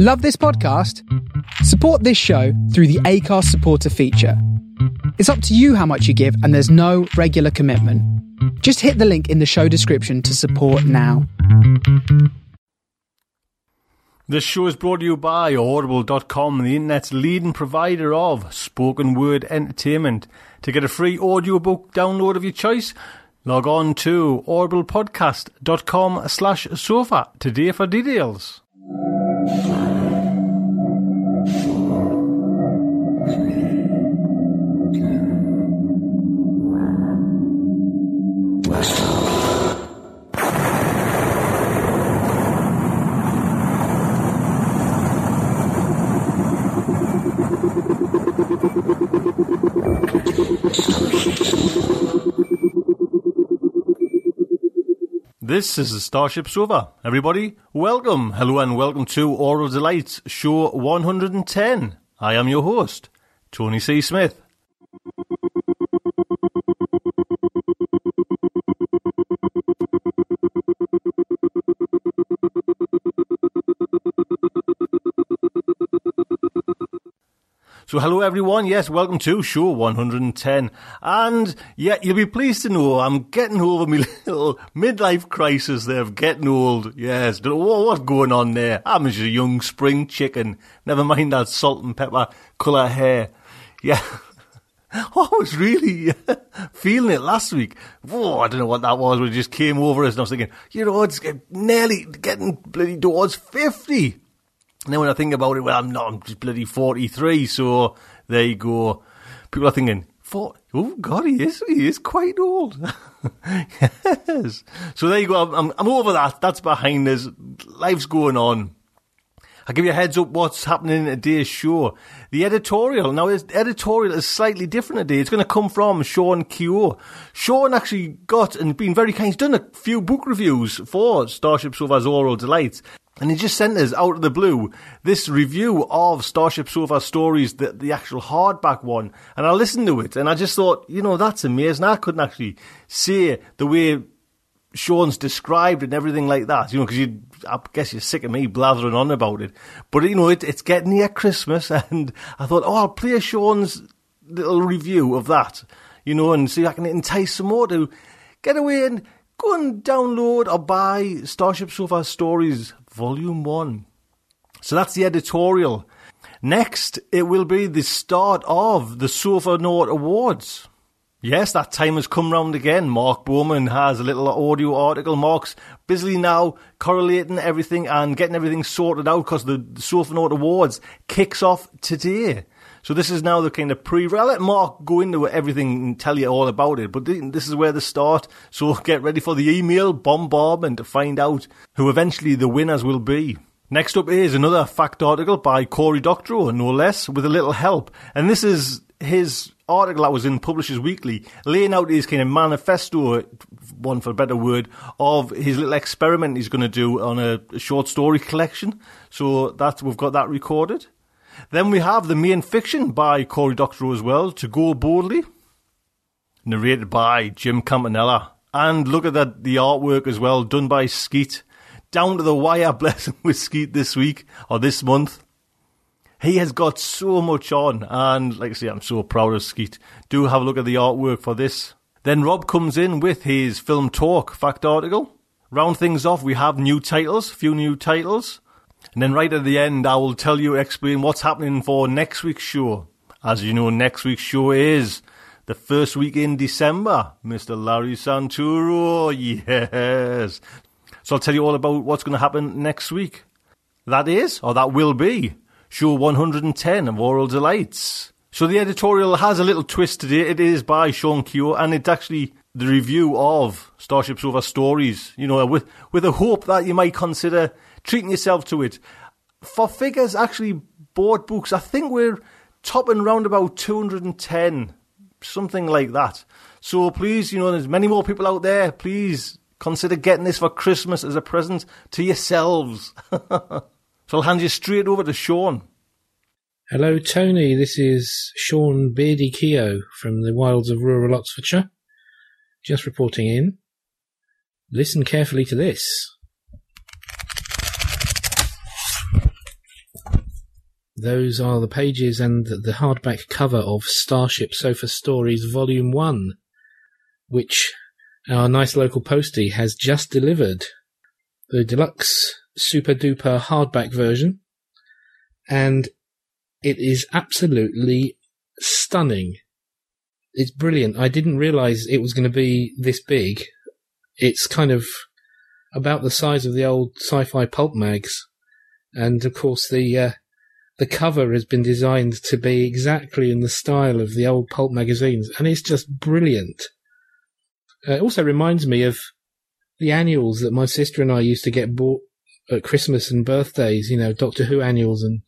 Love this podcast? Support this show through the Acast supporter feature. It's up to you how much you give, and there's no regular commitment. Just hit the link in the show description to support now. This show is brought to you by Audible.com, the internet's leading provider of spoken word entertainment. To get a free audiobook download of your choice, log on to audiblepodcast.com/sofa today for details. This is the Starship Sofa. Everybody, welcome. Hello and welcome to Aural Delights, show 110. I am your host, Tony C. Smith. So hello everyone, yes, welcome to show 110, and yeah, you'll be pleased to know I'm getting over my little midlife crisis there of getting old. Yes, what's going on there? I'm just a young spring chicken, never mind that salt and pepper colour hair. Yeah, I was really feeling it last week. Whoa, I don't know what that was, but it just came over us, and I was thinking, you know, it's nearly getting bloody towards 50. And then when I think about it, well, I'm just bloody 43, so there you go. People are thinking, oh, God, he is quite old. Yes. So there you go. I'm over that. That's behind us. Life's going on. I'll give you a heads up what's happening in today's show. The editorial. Now, his editorial is slightly different today. It's going to come from Sean Keogh. Sean actually got and been very kind. He's done a few book reviews for Starship Sofa's Aural Delights. And he just sent us, out of the blue, this review of Starship Sofa Stories, the actual hardback one. And I listened to it, and I just thought, you know, that's amazing. I couldn't actually say the way Sean's described and everything like that, you know, because I guess you're sick of me blathering on about it. But, you know, it's getting near Christmas, and I thought, oh, I'll play Sean's little review of that, you know, and see if I can entice some more to get away and go and download or buy Starship Sofa Stories Volume 1. So that's the editorial. Next, it will be the start of the Sofanaut Awards. Yes, that time has come round again. Mark Bormann has a little audio article. Mark's busily now correlating everything and getting everything sorted out because the Sofanaut Awards kicks off today. So this is now the kind of I'll let Mark go into everything and tell you all about it, but this is where the start. So get ready for the email bombardment to find out who eventually the winners will be. Next up is another fact article by Cory Doctorow, no less, with a little help. And this is his article that was in Publishers Weekly, laying out his kind of manifesto, one for a better word, of his little experiment he's going to do on a short story collection. So we've got that recorded. Then we have The Main Fiction by Cory Doctorow as well, To Go Boldly, narrated by Jim Campanella. And look at that, the artwork as well, done by Skeet. Down to the wire, bless him, with Skeet this week, or this month. He has got so much on, and like I say, I'm so proud of Skeet. Do have a look at the artwork for this. Then Rob comes in with his Film Talk fact article. Round things off, we have new titles, a few new titles. And then right at the end, I will tell you, explain what's happening for next week's show. As you know, next week's show is the first week in December. Mr. Larry Santoro, yes. So I'll tell you all about what's going to happen next week. That is, or that will be, show 110 of Aural Delights. So the editorial has a little twist today. It is by Sean Keogh, and it's actually the review of Starship Sofa Stories, you know, with a hope that you might consider treating yourself to it. For figures actually bought books, I think we're topping round about 210, something like that. So please, you know, there's many more people out there. Please consider getting this for Christmas as a present to yourselves. So I'll hand you straight over to Sean. Hello, Tony. This is Sean Beardy Keogh from the wilds of rural Oxfordshire. Just reporting in. Listen carefully to this. Those are the pages and the hardback cover of Starship Sofa Stories Volume 1, which our nice local postie has just delivered. The deluxe super-duper hardback version, and it is absolutely stunning. It's brilliant. I didn't realise it was going to be this big. It's kind of about the size of the old sci-fi pulp mags, and of course the cover has been designed to be exactly in the style of the old pulp magazines, and it's just brilliant. It also reminds me of the annuals that my sister and I used to get bought at Christmas and birthdays, you know, Doctor Who annuals and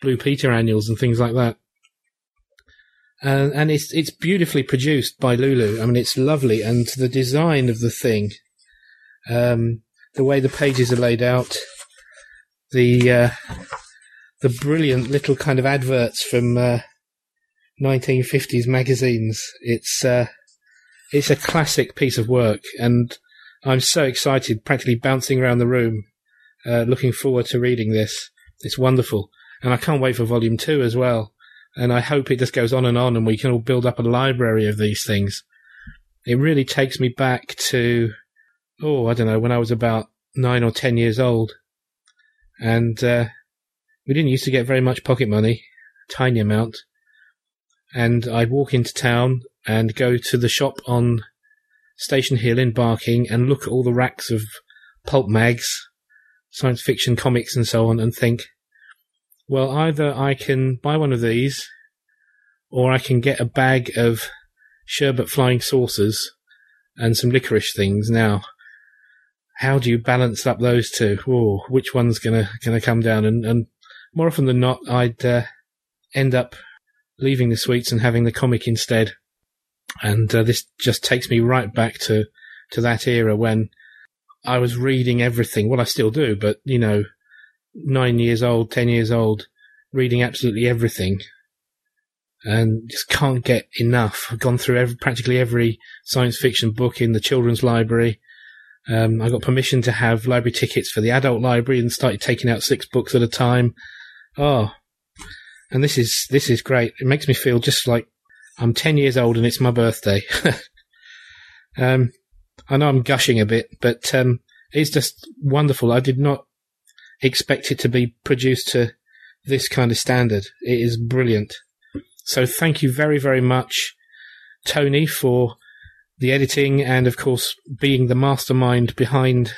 Blue Peter annuals and things like that. And it's beautifully produced by Lulu. I mean, it's lovely. And the design of the thing, the way the pages are laid out, the brilliant little kind of adverts from 1950s magazines. It's a classic piece of work, and I'm so excited, practically bouncing around the room, looking forward to reading this. It's wonderful. And I can't wait for Volume 2 as well. And I hope it just goes on and we can all build up a library of these things. It really takes me back to, when I was about 9 or 10 years old. And we didn't used to get very much pocket money, tiny amount. And I'd walk into town and go to the shop on Station Hill in Barking and look at all the racks of pulp mags, science fiction comics and so on, and think, well, either I can buy one of these or I can get a bag of sherbet flying saucers and some licorice things now. How do you balance up those two? Whoa, which one's gonna come down? And more often than not, I'd end up leaving the sweets and having the comic instead. And this just takes me right back to that era when I was reading everything. Well, I still do, but, you know, 9 years old, 10 years old, reading absolutely everything and just can't get enough. I've gone through practically every science fiction book in the children's library. I got permission to have library tickets for the adult library and started taking out 6 books at a time. Oh, and this is great. It makes me feel just like I'm 10 years old and it's my birthday. I know I'm gushing a bit, but it's just wonderful. I did not expect it to be produced to this kind of standard. It is brilliant. So thank you very, very much, Tony, for the editing and, of course, being the mastermind behind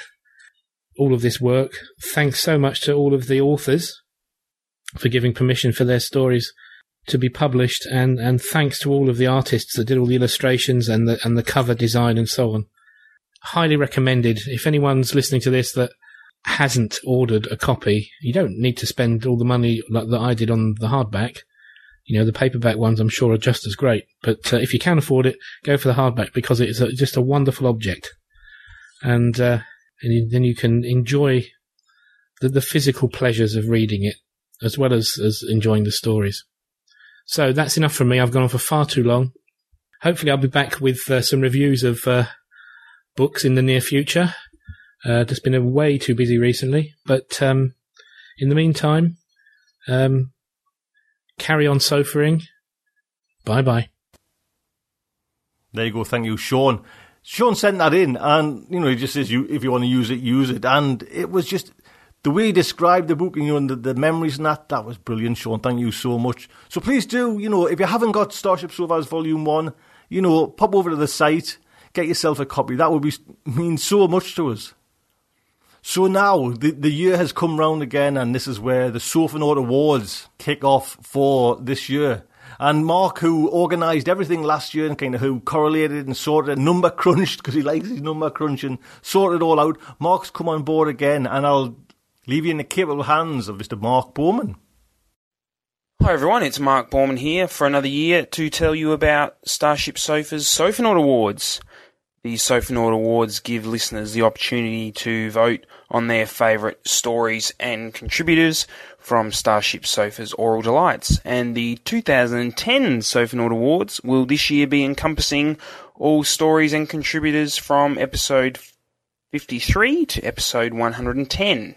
all of this work. Thanks so much to all of the authors for giving permission for their stories to be published, and thanks to all of the artists that did all the illustrations and the cover design and so on. Highly recommended. If anyone's listening to this that hasn't ordered a copy, you don't need to spend all the money like that I did on the hardback. You know, the paperback ones I'm sure are just as great, but if you can afford it, go for the hardback because it's just a wonderful object. And then you can enjoy the physical pleasures of reading it as well as enjoying the stories. So that's enough from me. I've gone on for far too long. Hopefully I'll be back with some reviews of books in the near future. Just been way too busy recently. But in the meantime, carry on sofering. Bye-bye. There you go. Thank you, Sean. Sean sent that in, and, you know, he just says, if you want to use it, use it. And it was just... the way he described the book and, you know, and the memories and that was brilliant, Sean. Thank you so much. So please do, you know, if you haven't got Starship Sofas Volume 1, you know, pop over to the site, get yourself a copy. That would mean so much to us. So now, the year has come round again, and this is where the Sofanaut Awards kick off for this year. And Mark, who organised everything last year and kind of who correlated and sorted, number crunched, because he likes his number crunching, sorted it all out, Mark's come on board again, and I'll leave you in the capable hands of Mr. Mark Bormann. Hi everyone, it's Mark Bormann here for another year to tell you about Starship Sofa's Sofanaut Awards. The Sofanaut Awards give listeners the opportunity to vote on their favourite stories and contributors from Starship Sofa's Aural Delights, and the 2010 Sofanaut Awards will this year be encompassing all stories and contributors from episode 53 to episode 110.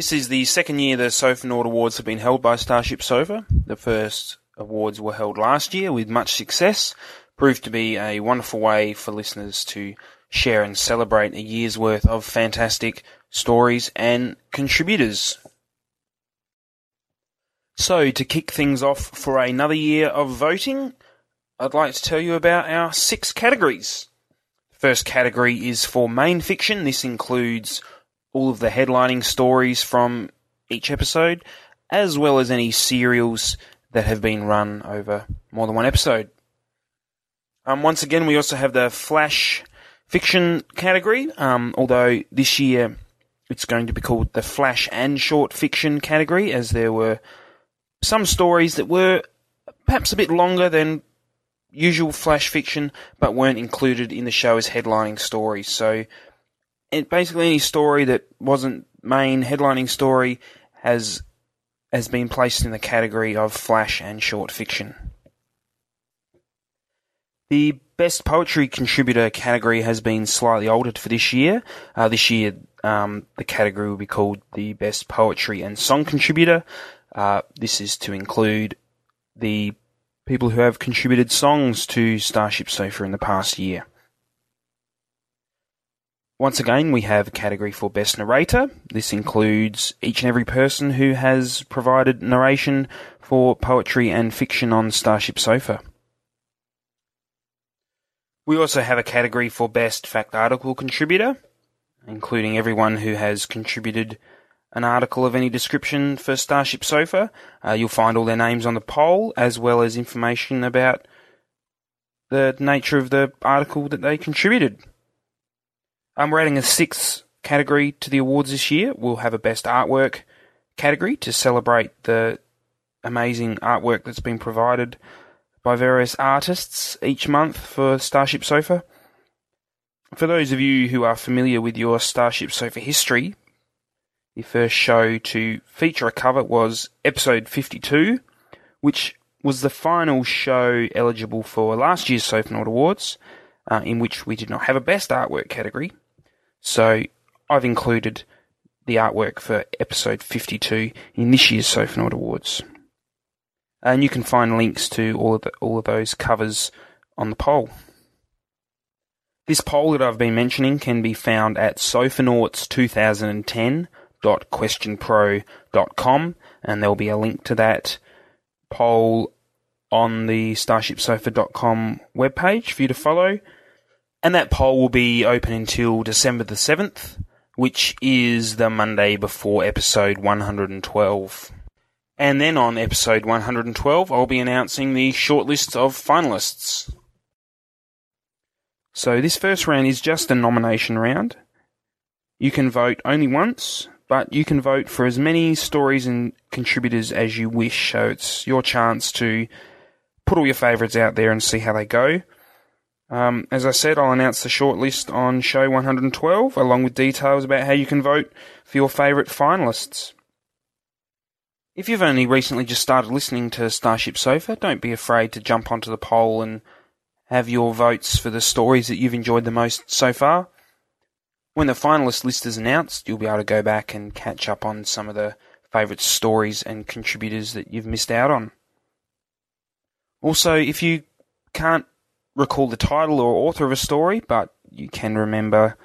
This is the second year the Sofanaut Awards have been held by Starship Sofa. The first awards were held last year with much success. Proved to be a wonderful way for listeners to share and celebrate a year's worth of fantastic stories and contributors. So, to kick things off for another year of voting, I'd like to tell you about our 6 categories. The first category is for main fiction. This includes all of the headlining stories from each episode, as well as any serials that have been run over more than one episode. Once again, we also have the Flash Fiction category, although this year it's going to be called the Flash and Short Fiction category, as there were some stories that were perhaps a bit longer than usual Flash Fiction, but weren't included in the show as headlining stories. So basically any story that wasn't main headlining story has been placed in the category of Flash and Short Fiction. The Best Poetry Contributor category has been slightly altered for this year. The category will be called the Best Poetry and Song Contributor. This is to include the people who have contributed songs to Starship Sofa in the past year. Once again, we have a category for Best Narrator. This includes each and every person who has provided narration for poetry and fiction on Starship Sofa. We also have a category for Best Fact Article Contributor, including everyone who has contributed an article of any description for Starship Sofa. You'll find all their names on the poll, as well as information about the nature of the article that they contributed. We're adding a 6th category to the awards this year. We'll have a Best Artwork category to celebrate the amazing artwork that's been provided by various artists each month for Starship Sofa. For those of you who are familiar with your Starship Sofa history, the first show to feature a cover was episode 52, which was the final show eligible for last year's Sofanaut Awards, in which we did not have a Best Artwork category. So I've included the artwork for episode 52 in this year's Sofanaut Awards. And you can find links to all of those covers on the poll. This poll that I've been mentioning can be found at sofanauts2010.questionpro.com, and there'll be a link to that poll on the starshipsofa.com webpage for you to follow. And that poll will be open until December the 7th, which is the Monday before episode 112. And then on episode 112, I'll be announcing the shortlist of finalists. So this first round is just a nomination round. You can vote only once, but you can vote for as many stories and contributors as you wish. So it's your chance to put all your favourites out there and see how they go. As I said, I'll announce the shortlist on show 112, along with details about how you can vote for your favourite finalists. If you've only recently just started listening to Starship Sofa, don't be afraid to jump onto the poll and have your votes for the stories that you've enjoyed the most so far. When the finalist list is announced, you'll be able to go back and catch up on some of the favourite stories and contributors that you've missed out on. Also, if you can't recall the title or author of a story, but you can remember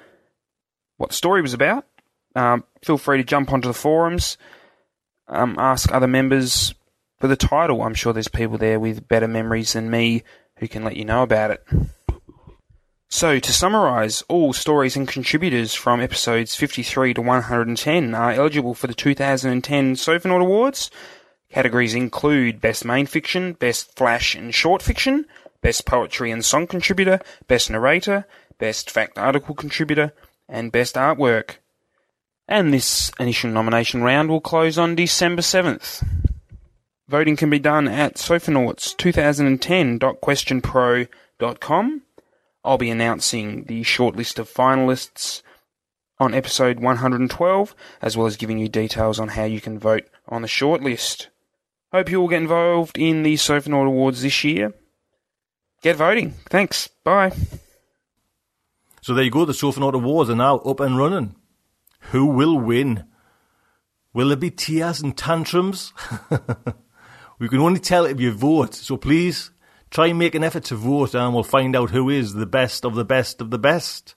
what the story was about, feel free to jump onto the forums. Ask other members for the title. I'm sure there's people there with better memories than me who can let you know about it. So, to summarise, all stories and contributors from episodes 53 to 110 are eligible for the 2010 Sofanaut Awards. Categories include Best Main Fiction, Best Flash and Short Fiction, Best Poetry and Song Contributor, Best Narrator, Best Fact Article Contributor, and Best Artwork. And this initial nomination round will close on December 7th. Voting can be done at sofanauts2010.questionpro.com. I'll be announcing the shortlist of finalists on episode 112, as well as giving you details on how you can vote on the shortlist. Hope you all get involved in the Sofanaut Awards this year. Get voting. Thanks. Bye. So there you go, the Sofanaut Awards are now up and running. Who will win? Will there be tears and tantrums? We can only tell if you vote, so please try and make an effort to vote and we'll find out who is the best of the best of the best.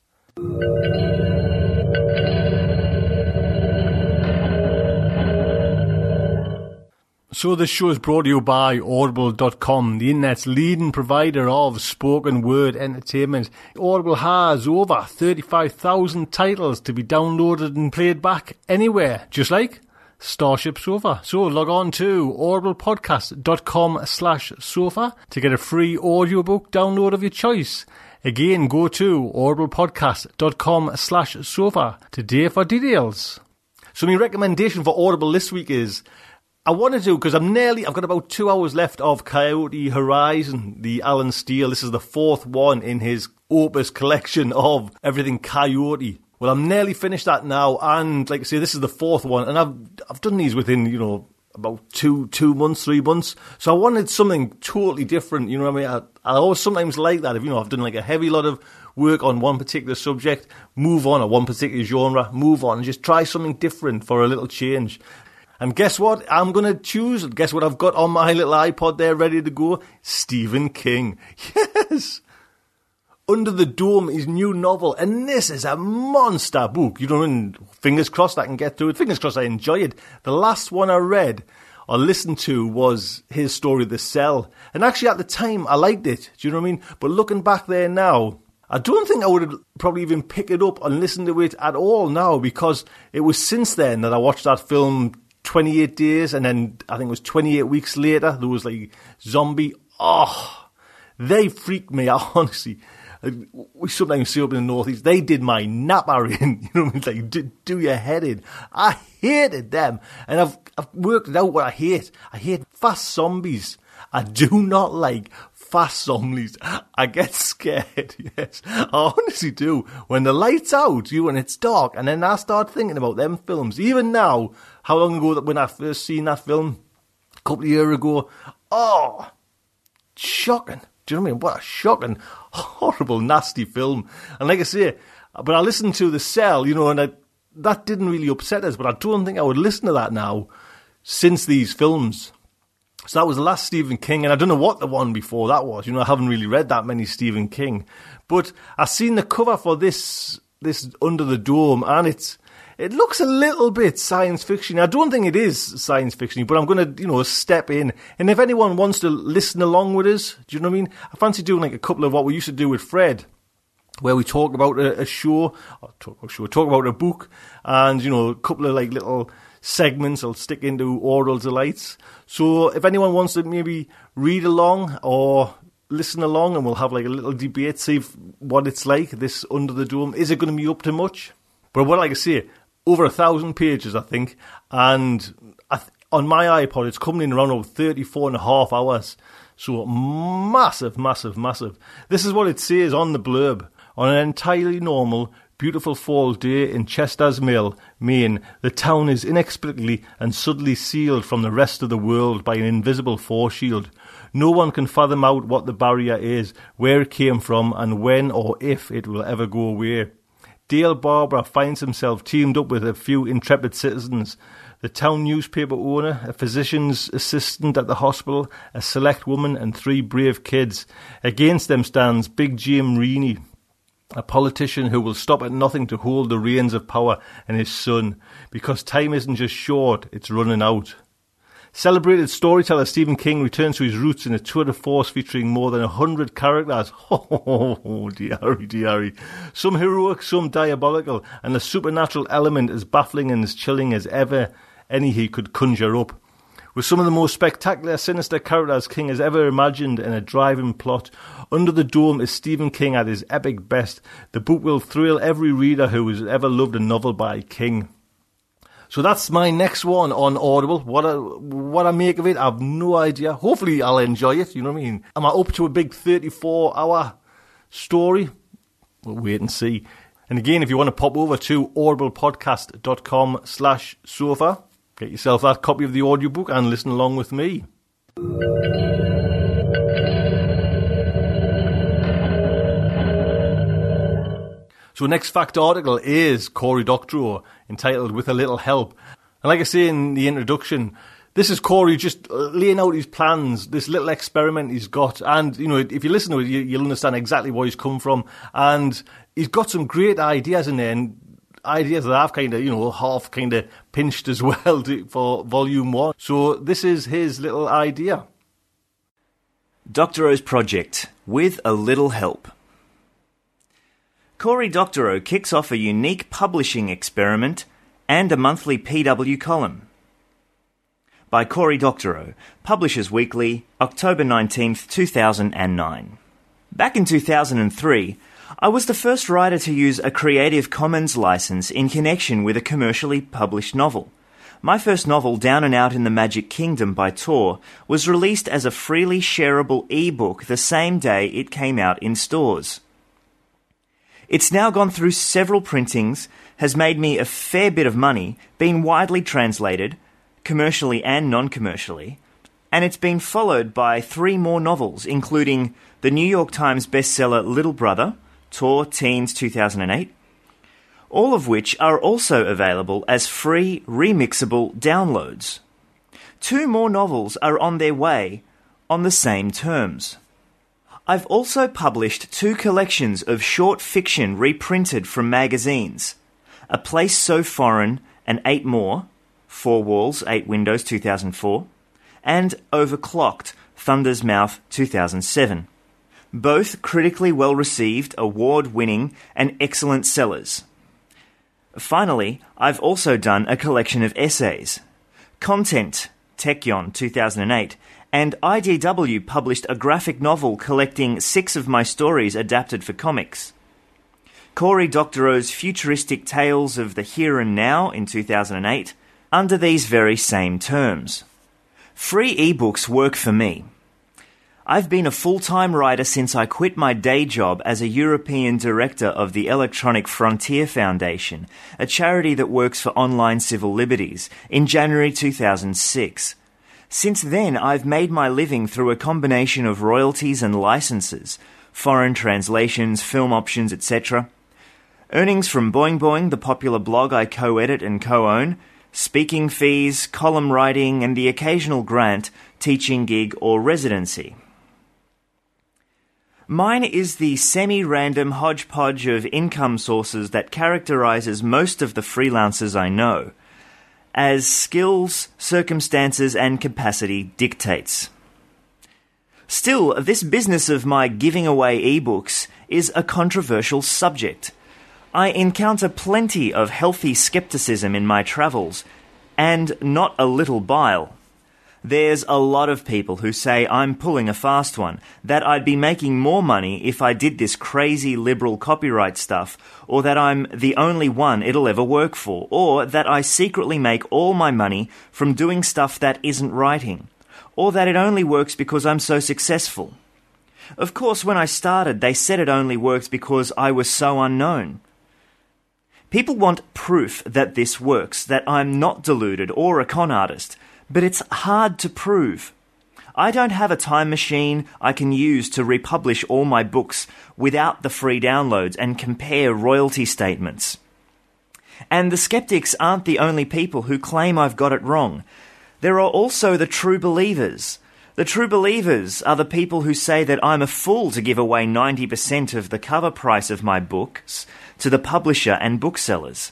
So this show is brought to you by Audible.com, the internet's leading provider of spoken word entertainment. Audible has over 35,000 titles to be downloaded and played back anywhere, just like Starship Sofa. So log on to audiblepodcast.com/sofa to get a free audiobook download of your choice. Again, go to audiblepodcast.com/sofa today for details. So my recommendation for Audible this week is... I want to do, because I've got about 2 hours left of Coyote Horizon, the Alan Steele. This is the fourth one in his opus collection of everything Coyote. Well, I'm nearly finished that now, and like I say, this is the fourth one, and I've done these within, you know, about three months. So I wanted something totally different, you know what I mean? I always sometimes like that, if you know, I've done like a heavy lot of work on one particular subject, move on, or one particular genre, move on, and just try something different for a little change. And guess what? I'm going to choose. Guess what I've got on my little iPod there ready to go? Stephen King. Yes! Under the Dome, his new novel. And this is a monster book. You know, and fingers crossed I can get through it. Fingers crossed I enjoy it. The last one I read or listened to was his story, The Cell. And actually at the time, I liked it. Do you know what I mean? But looking back there now... I don't think I would have probably even picked it up and listened to it at all now, because it was since then that I watched that film 28 Days, and then I think it was 28 Weeks Later, there was like zombie. Oh, they freaked me out, honestly. We sometimes see up in the Northeast, they did my napper in, you know what I mean? Like, do your head in. I hated them, and I've worked out what I hate. I hate fast zombies. I do not like fast zombies. I get scared, yes. I honestly do. When the light's out, and it's dark, and then I start thinking about them films. Even now, how long ago that when I first seen that film? A couple of years ago. Oh, shocking. Do you know what I mean? What a shocking, horrible, nasty film. And like I say, but I listened to The Cell, you know, and that didn't really upset us, but I don't think I would listen to that now since these films. So that was the last Stephen King, and I don't know what the one before that was. You know, I haven't really read that many Stephen King. But I seen the cover for this Under the Dome, and it looks a little bit science fiction. I don't think it is science fiction, but I'm going to, you know, step in. And if anyone wants to listen along with us, do you know what I mean? I fancy doing like a couple of what we used to do with Fred, where we talk about talk about a book, and, you know, a couple of like little... segments I'll stick into Aural Delights. So if anyone wants to maybe read along or listen along, and we'll have like a little debate, see what it's like, this Under the Dome. Is it going to be up to much? But what, like I say, over 1,000 pages, I think. And on my iPod, it's coming in around 34.5 hours. So massive, massive, massive. This is what it says on the blurb. On an entirely normal, beautiful fall day in Chester's Mill, Maine, the town is inexplicably and suddenly sealed from the rest of the world by an invisible force shield. No one can fathom out what the barrier is, where it came from, and when or if it will ever go away. Dale Barber finds himself teamed up with a few intrepid citizens, the town newspaper owner, a physician's assistant at the hospital, a select woman, and 3 brave kids. Against them stands Big Jim Reaney, a politician who will stop at nothing to hold the reins of power, and his son, because time isn't just short, it's running out. Celebrated storyteller Stephen King returns to his roots in a tour de force featuring more than 100 characters. Oh, dearie. Some heroic, some diabolical, and the supernatural element as baffling and as chilling as ever any he could conjure up. With some of the most spectacular, sinister characters King has ever imagined in a driving plot, Under the Dome is Stephen King at his epic best. The book will thrill every reader who has ever loved a novel by King. So that's my next one on Audible. What I make of it, I've no idea. Hopefully I'll enjoy it, you know what I mean? Am I up to a big 34-hour story? We'll wait and see. And again, if you want to pop over to audiblepodcast.com/sofa, get yourself that copy of the audiobook and listen along with me. So next fact article is Cory Doctorow, entitled With a Little Help. And like I say in the introduction, this is Cory just laying out his plans, this little experiment he's got. And, you know, if you listen to it, you'll understand exactly where he's come from. And he's got some great ideas in there, and ideas that I've kind of, you know, half kind of pinched as well for Volume 1. So this is his little idea. Doctorow's Project, with a little help. Cory Doctorow kicks off a unique publishing experiment and a monthly PW column. By Cory Doctorow, Publishers Weekly, October 19th, 2009. Back in 2003, I was the first writer to use a Creative Commons license in connection with a commercially published novel. My first novel, Down and Out in the Magic Kingdom by Tor, was released as a freely shareable ebook the same day it came out in stores. It's now gone through several printings, has made me a fair bit of money, been widely translated, commercially and non-commercially, and it's been followed by three more novels, including the New York Times bestseller Little Brother, Tor Teens 2008, all of which are also available as free, remixable downloads. Two more novels are on their way on the same terms. I've also published two collections of short fiction reprinted from magazines, A Place So Foreign and Eight More, Four Walls, Eight Windows, 2004, and Overclocked, Thunder's Mouth, 2007. Both critically well-received, award-winning, and excellent sellers. Finally, I've also done a collection of essays. Content, Tachyon, 2008, and IDW published a graphic novel collecting 6 of my stories adapted for comics. Cory Doctorow's futuristic tales of the here and now in 2008, under these very same terms. Free ebooks work for me. I've been a full-time writer since I quit my day job as a European director of the Electronic Frontier Foundation, a charity that works for online civil liberties, in January 2006. Since then, I've made my living through a combination of royalties and licenses, foreign translations, film options, etc. Earnings from Boing Boing, the popular blog I co-edit and co-own, speaking fees, column writing, and the occasional grant, teaching gig, or residency. Mine is the semi-random hodgepodge of income sources that characterizes most of the freelancers I know, as skills, circumstances, and capacity dictates. Still, this business of my giving away ebooks is a controversial subject. I encounter plenty of healthy skepticism in my travels, and not a little bile. There's a lot of people who say I'm pulling a fast one, that I'd be making more money if I did this crazy liberal copyright stuff, or that I'm the only one it'll ever work for, or that I secretly make all my money from doing stuff that isn't writing, or that it only works because I'm so successful. Of course, when I started, they said it only worked because I was so unknown. People want proof that this works, that I'm not deluded or a con artist, but it's hard to prove. I don't have a time machine I can use to republish all my books without the free downloads and compare royalty statements. And the skeptics aren't the only people who claim I've got it wrong. There are also the true believers. The true believers are the people who say that I'm a fool to give away 90% of the cover price of my books to the publisher and booksellers.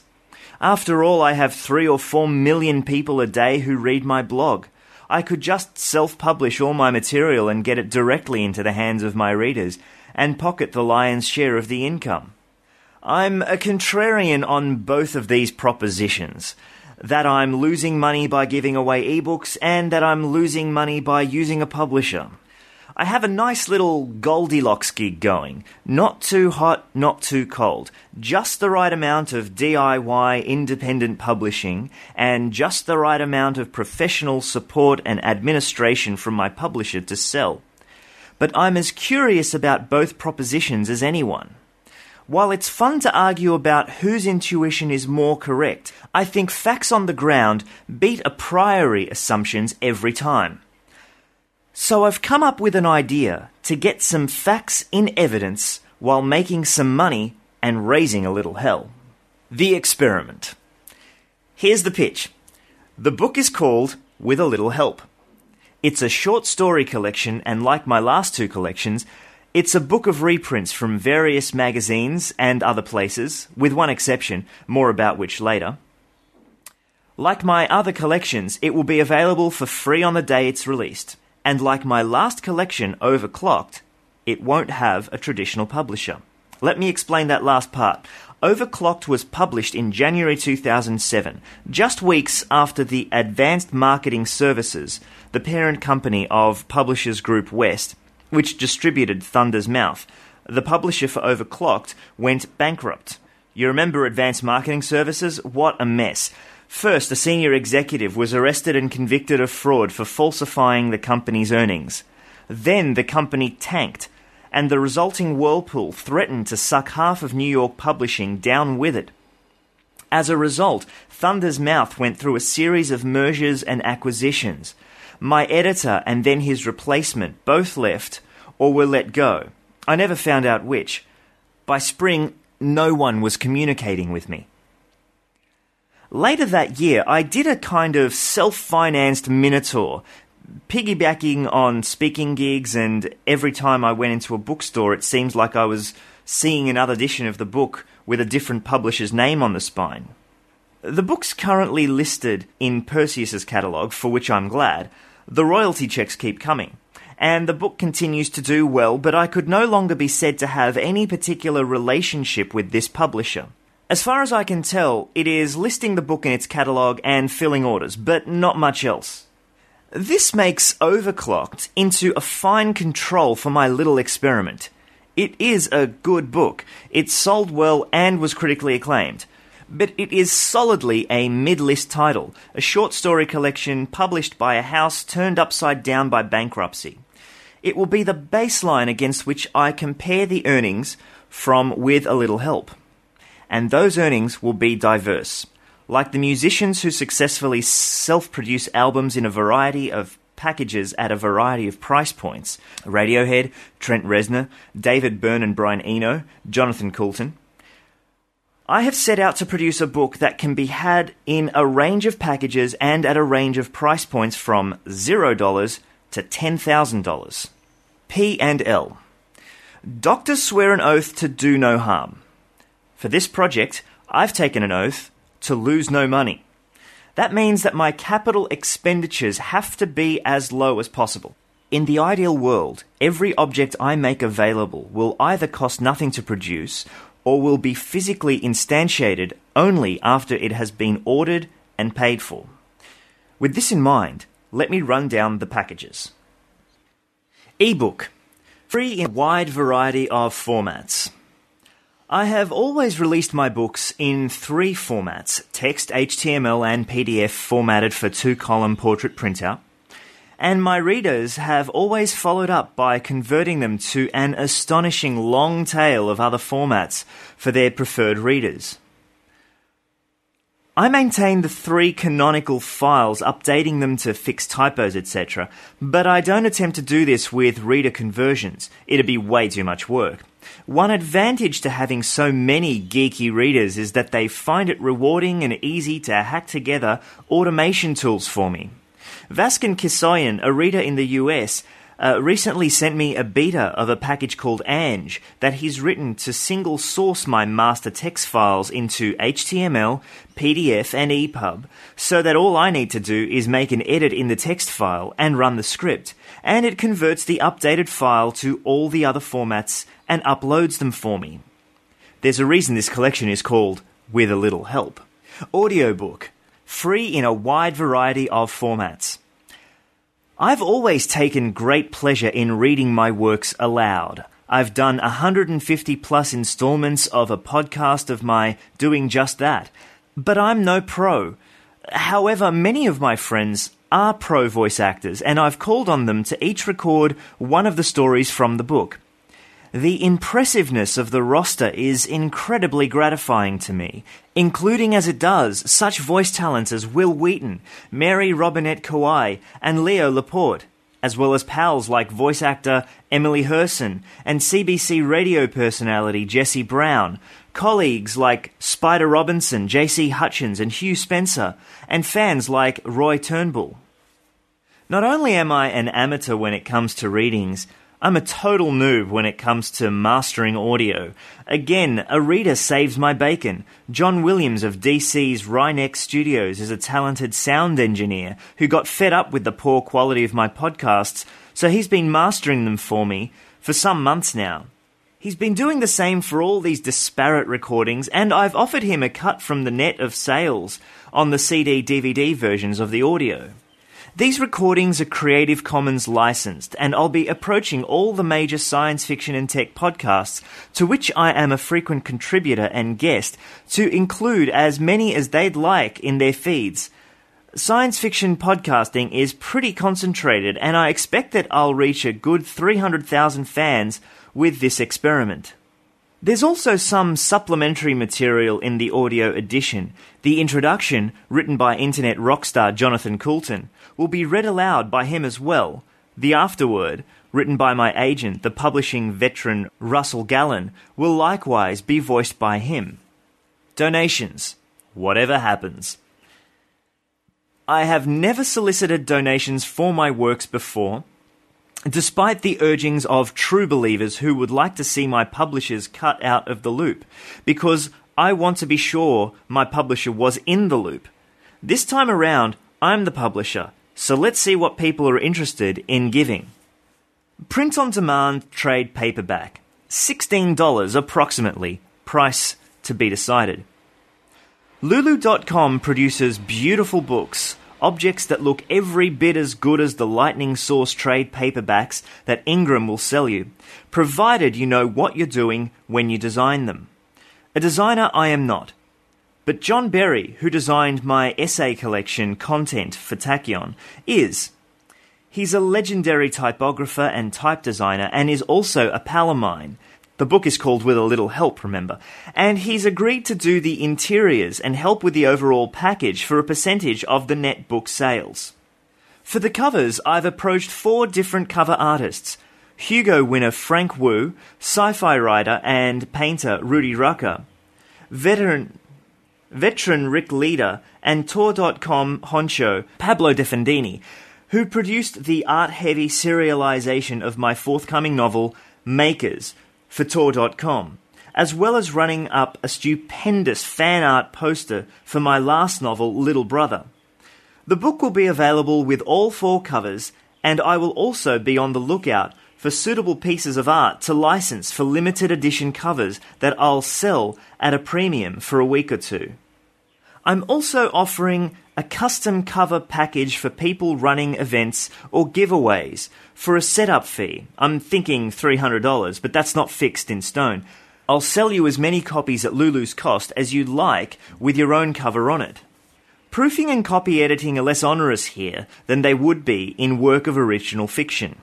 After all, I have 3 or 4 million people a day who read my blog. I could just self-publish all my material and get it directly into the hands of my readers and pocket the lion's share of the income. I'm a contrarian on both of these propositions, that I'm losing money by giving away ebooks and that I'm losing money by using a publisher. I have a nice little Goldilocks gig going. Not too hot, not too cold. Just the right amount of DIY independent publishing and just the right amount of professional support and administration from my publisher to sell. But I'm as curious about both propositions as anyone. While it's fun to argue about whose intuition is more correct, I think facts on the ground beat a priori assumptions every time. So I've come up with an idea to get some facts in evidence while making some money and raising a little hell. The experiment. Here's the pitch. The book is called With a Little Help. It's a short story collection, and like my last two collections, it's a book of reprints from various magazines and other places, with one exception, more about which later. Like my other collections, it will be available for free on the day it's released. And like my last collection, Overclocked, it won't have a traditional publisher. Let me explain that last part. Overclocked was published in January 2007, just weeks after the Advanced Marketing Services, the parent company of Publishers Group West, which distributed Thunder's Mouth, the publisher for Overclocked, went bankrupt. You remember Advanced Marketing Services? What a mess. First, a senior executive was arrested and convicted of fraud for falsifying the company's earnings. Then the company tanked, and the resulting whirlpool threatened to suck half of New York publishing down with it. As a result, Thunder's Mouth went through a series of mergers and acquisitions. My editor and then his replacement both left or were let go. I never found out which. By spring, no one was communicating with me. Later that year, I did a kind of self-financed minotaur, piggybacking on speaking gigs, and every time I went into a bookstore it seems like I was seeing another edition of the book with a different publisher's name on the spine. The book's currently listed in Perseus's catalogue, for which I'm glad. The royalty checks keep coming, and the book continues to do well, but I could no longer be said to have any particular relationship with this publisher. As far as I can tell, it is listing the book in its catalogue and filling orders, but not much else. This makes Overclocked into a fine control for my little experiment. It is a good book. It sold well and was critically acclaimed. But it is solidly a mid-list title, a short story collection published by a house turned upside down by bankruptcy. It will be the baseline against which I compare the earnings from With a Little Help. And those earnings will be diverse. Like the musicians who successfully self-produce albums in a variety of packages at a variety of price points, Radiohead, Trent Reznor, David Byrne and Brian Eno, Jonathan Coulton, I have set out to produce a book that can be had in a range of packages and at a range of price points from $0 to $10,000. P&L. Doctors swear an oath to do no harm. For this project, I've taken an oath to lose no money. That means that my capital expenditures have to be as low as possible. In the ideal world, every object I make available will either cost nothing to produce or will be physically instantiated only after it has been ordered and paid for. With this in mind, let me run down the packages. Ebook. Free in a wide variety of formats. I have always released my books in three formats: text, HTML and PDF formatted for two-column portrait printout, and my readers have always followed up by converting them to an astonishing long tail of other formats for their preferred readers. I maintain the three canonical files, updating them to fix typos, etc., but I don't attempt to do this with reader conversions. It'd be way too much work. One advantage to having so many geeky readers is that they find it rewarding and easy to hack together automation tools for me. Vaskin Kisoyan, a reader in the US, recently sent me a beta of a package called Ange that he's written to single source my master text files into HTML, PDF and EPUB, so that all I need to do is make an edit in the text file and run the script, and it converts the updated file to all the other formats and uploads them for me. There's a reason this collection is called With a Little Help. Audiobook. Free in a wide variety of formats. I've always taken great pleasure in reading my works aloud. I've done 150 plus installments of a podcast of my doing just that, but I'm no pro. However, many of my friends are pro voice actors, and I've called on them to each record one of the stories from the book. The impressiveness of the roster is incredibly gratifying to me, including as it does such voice talents as Will Wheaton, Mary Robinette Kawai, and Leo Laporte, as well as pals like voice actor Emily Herson and CBC radio personality Jesse Brown, colleagues like Spider Robinson, J.C. Hutchins and Hugh Spencer, and fans like Roy Turnbull. Not only am I an amateur when it comes to readings, I'm a total noob when it comes to mastering audio. Again, a reader saves my bacon. John Williams of DC's Rynex Studios is a talented sound engineer who got fed up with the poor quality of my podcasts, so he's been mastering them for me for some months now. He's been doing the same for all these disparate recordings, and I've offered him a cut from the net of sales on the CD/DVD versions of the audio. These recordings are Creative Commons licensed, and I'll be approaching all the major science fiction and tech podcasts, to which I am a frequent contributor and guest, to include as many as they'd like in their feeds. Science fiction podcasting is pretty concentrated, and I expect that I'll reach a good 300,000 fans with this experiment. There's also some supplementary material in the audio edition. The introduction, written by internet rock star Jonathan Coulton, will be read aloud by him as well. The afterword, written by my agent, the publishing veteran Russell Gallen, will likewise be voiced by him. Donations. Whatever happens. I have never solicited donations for my works before, despite the urgings of true believers who would like to see my publishers cut out of the loop, because I want to be sure my publisher was in the loop. This time around, I'm the publisher, so let's see what people are interested in giving. Print-on-demand trade paperback, $16 approximately, price to be decided. Lulu.com produces beautiful books, objects that look every bit as good as the Lightning Source trade paperbacks that Ingram will sell you, provided you know what you're doing when you design them. A designer I am not, but John Berry, who designed my essay collection Content for Tachyon, is. He's a legendary typographer and type designer, and is also a pal of mine. The book is called With a Little Help, remember. And he's agreed to do the interiors and help with the overall package for a percentage of the net book sales. For the covers, I've approached 4 different cover artists. Hugo winner Frank Wu, sci-fi writer and painter Rudy Rucker, veteran Rick Leader, and Tor.com honcho Pablo DeFendini, who produced the art-heavy serialization of my forthcoming novel, Makers, for Tor.com, as well as running up a stupendous fan art poster for my last novel, Little Brother. The book will be available with all 4 covers, and I will also be on the lookout for suitable pieces of art to license for limited edition covers that I'll sell at a premium for a week or 2. I'm also offering a custom cover package for people running events or giveaways for a setup fee. I'm thinking $300, but that's not fixed in stone. I'll sell you as many copies at Lulu's cost as you like with your own cover on it. Proofing and copy editing are less onerous here than they would be in work of original fiction.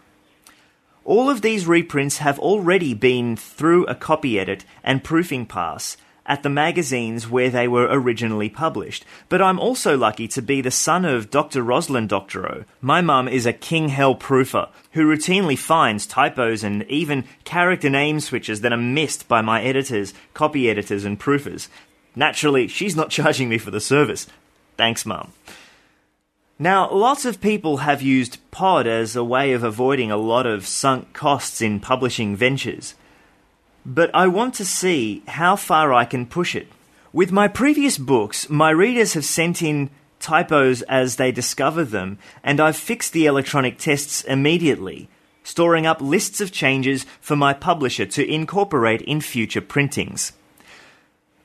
All of these reprints have already been through a copy edit and proofing pass at the magazines where they were originally published. But I'm also lucky to be the son of Dr. Rosalind Doctorow. My mum is a king hell proofer who routinely finds typos and even character name switches that are missed by my editors, copy editors and proofers. Naturally, she's not charging me for the service. Thanks, Mum. Now, lots of people have used pod as a way of avoiding a lot of sunk costs in publishing ventures, but I want to see how far I can push it. With my previous books, my readers have sent in typos as they discover them, and I've fixed the electronic tests immediately, storing up lists of changes for my publisher to incorporate in future printings.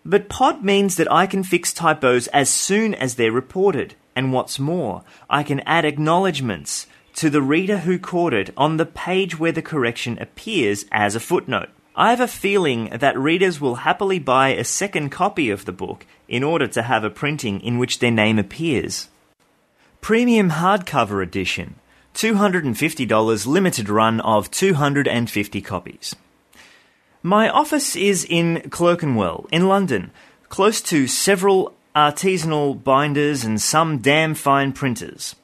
But pod means that I can fix typos as soon as they're reported, and what's more, I can add acknowledgements to the reader who caught it on the page where the correction appears as a footnote. I have a feeling that readers will happily buy a second copy of the book in order to have a printing in which their name appears. Premium hardcover edition, $250, limited run of 250 copies. My office is in Clerkenwell, in London, close to several artisanal binders and some damn fine printers.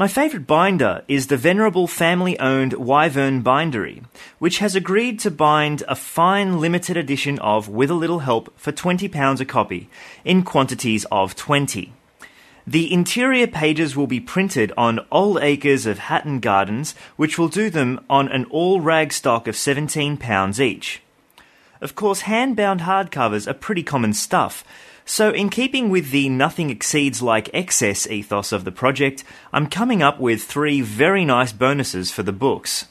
My favourite binder is the venerable family-owned Wyvern Bindery, which has agreed to bind a fine limited edition of With a Little Help for £20 a copy, in quantities of 20. The interior pages will be printed on old acres of Hatton Gardens, which will do them on an all-rag stock of £17 each. Of course, hand-bound hardcovers are pretty common stuff, so in keeping with the nothing exceeds like excess ethos of the project, I'm coming up with three very nice bonuses for the books.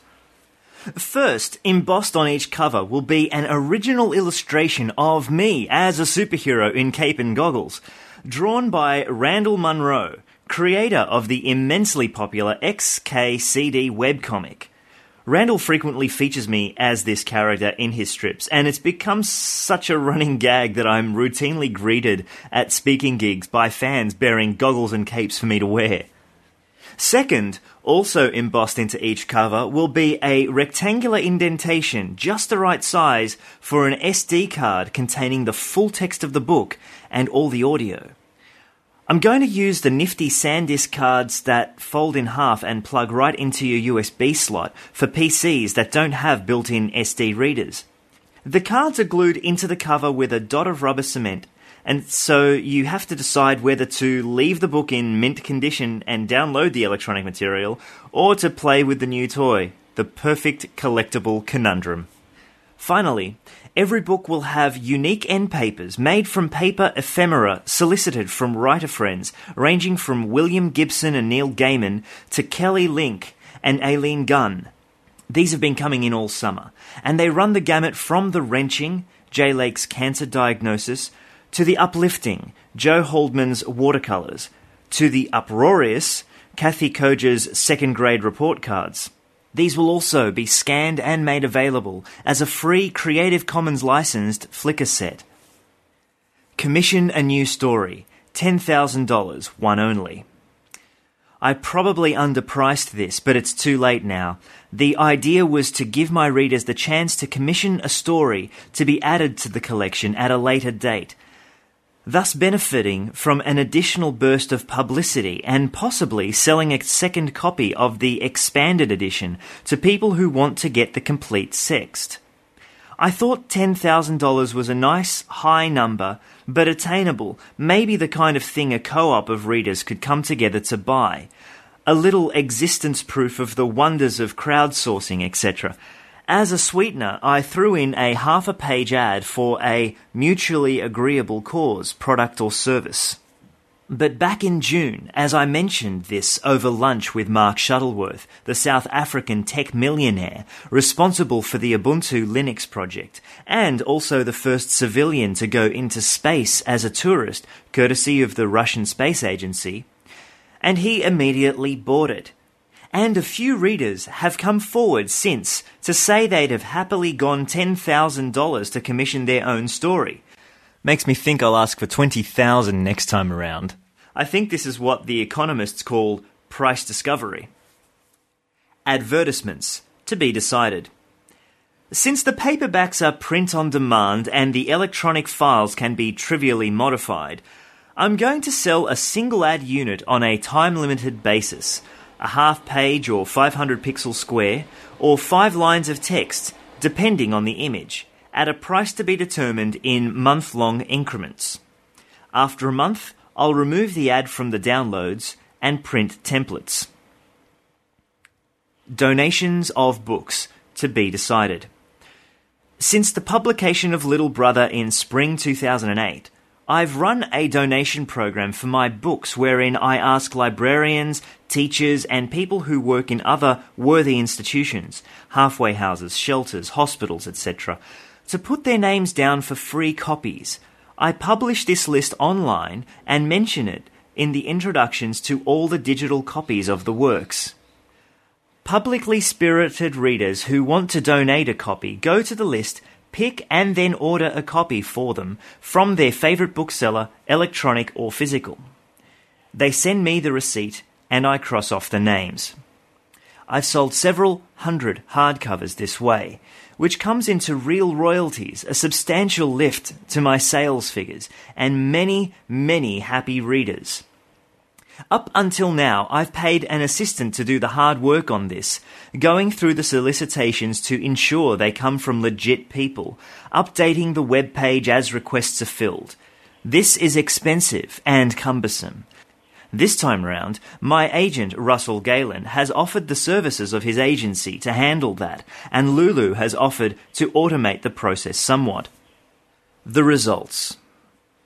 First, embossed on each cover will be an original illustration of me as a superhero in cape and goggles, drawn by Randall Munro, creator of the immensely popular XKCD webcomic. Randall frequently features me as this character in his strips, and it's become such a running gag that I'm routinely greeted at speaking gigs by fans bearing goggles and capes for me to wear. Second, also embossed into each cover, will be a rectangular indentation just the right size for an SD card containing the full text of the book and all the audio. I'm going to use the nifty SanDisk cards that fold in half and plug right into your USB slot for PCs that don't have built-in SD readers. The cards are glued into the cover with a dot of rubber cement, and so you have to decide whether to leave the book in mint condition and download the electronic material, or to play with the new toy, the perfect collectible conundrum. Finally, every book will have unique end papers made from paper ephemera solicited from writer friends, ranging from William Gibson and Neil Gaiman to Kelly Link and Aileen Gunn. These have been coming in all summer, and they run the gamut from the wrenching, Jay Lake's cancer diagnosis, to the uplifting, Joe Haldeman's watercolours, to the uproarious, Kathy Koja's second grade report cards. These will also be scanned and made available as a free Creative Commons licensed Flickr set. Commission a new story, $10,000, one only. I probably underpriced this, but it's too late now. The idea was to give my readers the chance to commission a story to be added to the collection at a later date, thus benefiting from an additional burst of publicity and possibly selling a second copy of the expanded edition to people who want to get the complete sext. I thought $10,000 was a nice, high number, but attainable, maybe the kind of thing a co-op of readers could come together to buy, a little existence proof of the wonders of crowdsourcing, etc. As a sweetener, I threw in a half-a-page ad for a mutually agreeable cause, product or service. But back in June, as I mentioned this over lunch with Mark Shuttleworth, the South African tech millionaire responsible for the Ubuntu Linux project, and also the first civilian to go into space as a tourist, courtesy of the Russian Space Agency, and he immediately bought it. And a few readers have come forward since to say they'd have happily gone $10,000 to commission their own story. Makes me think I'll ask for $20,000 next time around. I think this is what the economists call price discovery. Advertisements, to be decided. Since the paperbacks are print on demand and the electronic files can be trivially modified, I'm going to sell a single ad unit on a time-limited basis, a half-page or 500-pixel square, or 5 lines of text, depending on the image, at a price to be determined in month-long increments. After a month, I'll remove the ad from the downloads and print templates. Donations of books, to be decided. Since the publication of Little Brother in spring 2008, I've run a donation program for my books wherein I ask librarians, teachers, and people who work in other worthy institutions, halfway houses, shelters, hospitals, etc., to put their names down for free copies. I publish this list online and mention it in the introductions to all the digital copies of the works. Publicly spirited readers who want to donate a copy go to the list, pick and then order a copy for them from their favourite bookseller, electronic or physical. They send me the receipt and I cross off the names. I've sold several hundred hardcovers this way, which comes into real royalties, a substantial lift to my sales figures, and many, many happy readers. Up until now, I've paid an assistant to do the hard work on this, going through the solicitations to ensure they come from legit people, updating the web page as requests are filled. This is expensive and cumbersome. This time round, my agent, Russell Galen, has offered the services of his agency to handle that, and Lulu has offered to automate the process somewhat. The results.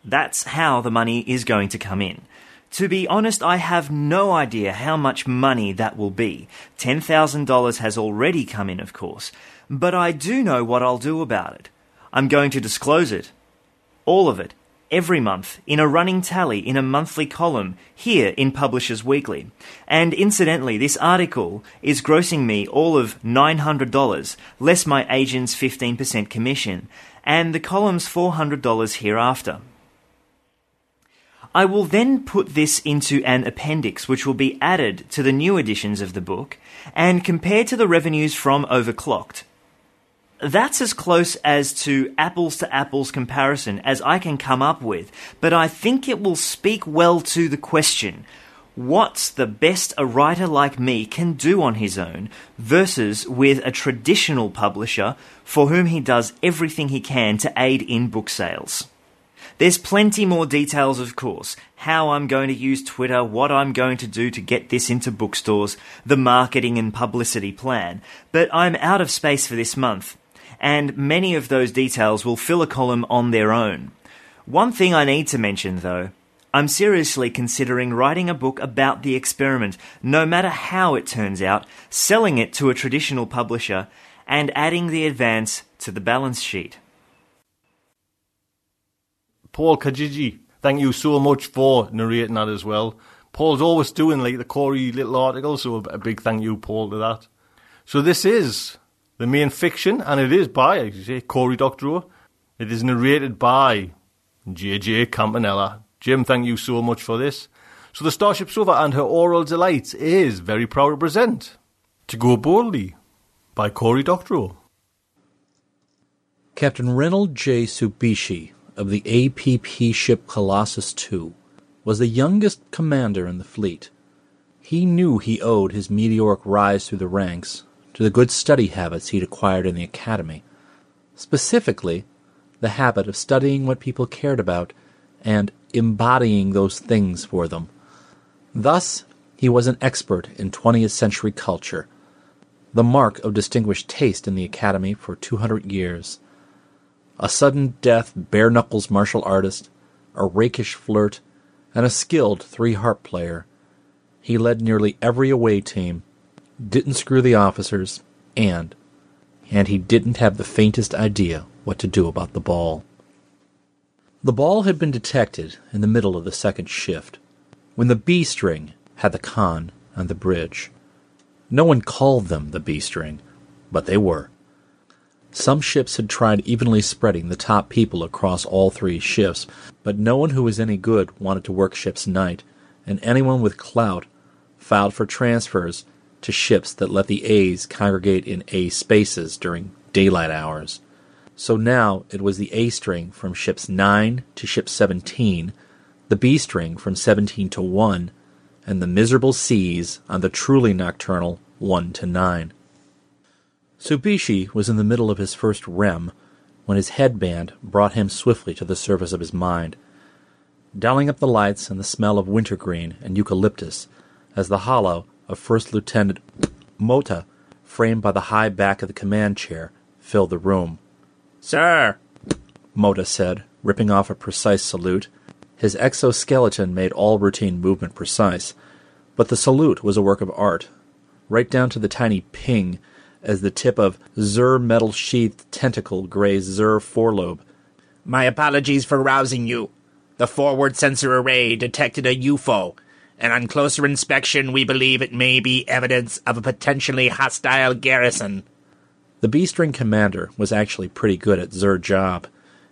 That's how the money is going to come in. To be honest, I have no idea how much money that will be. $10,000 has already come in, of course. But I do know what I'll do about it. I'm going to disclose it. All of it. Every month, in a running tally, in a monthly column, here in Publishers Weekly. And incidentally, this article is grossing me all of $900, less my agent's 15% commission, and the column's $400 hereafter. I will then put this into an appendix which will be added to the new editions of the book and compared to the revenues from Overclocked. That's as close as to apples comparison as I can come up with, but I think it will speak well to the question, what's the best a writer like me can do on his own versus with a traditional publisher for whom he does everything he can to aid in book sales? There's plenty more details, of course, how I'm going to use Twitter, what I'm going to do to get this into bookstores, the marketing and publicity plan, but I'm out of space for this month, and many of those details will fill a column on their own. One thing I need to mention, though, I'm seriously considering writing a book about the experiment, no matter how it turns out, selling it to a traditional publisher, and adding the advance to the balance sheet. Paul Kijiji, thank you so much for narrating that as well. Paul's always doing like the Cory little article, so a big thank you, Paul, to that. So this is the main fiction, and it is by, as you say, Cory Doctorow. It is narrated by JJ Campanella. Jim, thank you so much for this. So the Starship Sofa and Her Aural Delights is very proud to present To Go Boldly by Cory Doctorow. Captain Reynold J. Tsubishi of the APP ship Colossus II, was the youngest commander in the fleet. He knew he owed his meteoric rise through the ranks to the good study habits he'd acquired in the academy, specifically the habit of studying what people cared about and embodying those things for them. Thus, he was an expert in 20th century culture, the mark of distinguished taste in the academy for 200 years. A sudden death bare-knuckles martial artist, a rakish flirt, and a skilled three-harp player. He led nearly every away team, didn't screw the officers, and he didn't have the faintest idea what to do about the ball. The ball had been detected in the middle of the second shift, when the B-string had the con on the bridge. No one called them the B-string, but they were. Some ships had tried evenly spreading the top people across all three shifts, but no one who was any good wanted to work ship's night, and anyone with clout filed for transfers to ships that let the A's congregate in A spaces during daylight hours. So now it was the A string from ships 9 to ship 17, the B string from 17 to 1, and the miserable C's on the truly nocturnal 1 to 9. Tsubishi was in the middle of his first REM when his headband brought him swiftly to the surface of his mind, dialing up the lights and the smell of wintergreen and eucalyptus as the hollow of First Lieutenant Mota, framed by the high back of the command chair, filled the room. "Sir," Mota said, ripping off a precise salute. His exoskeleton made all routine movement precise, but the salute was a work of art, right down to the tiny ping as the tip of Zur metal-sheathed tentacle grazed Zur forelobe. "My apologies for rousing you. The forward sensor array detected a UFO, and on closer inspection we believe it may be evidence of a potentially hostile garrison." The B-string commander was actually pretty good at Zur job,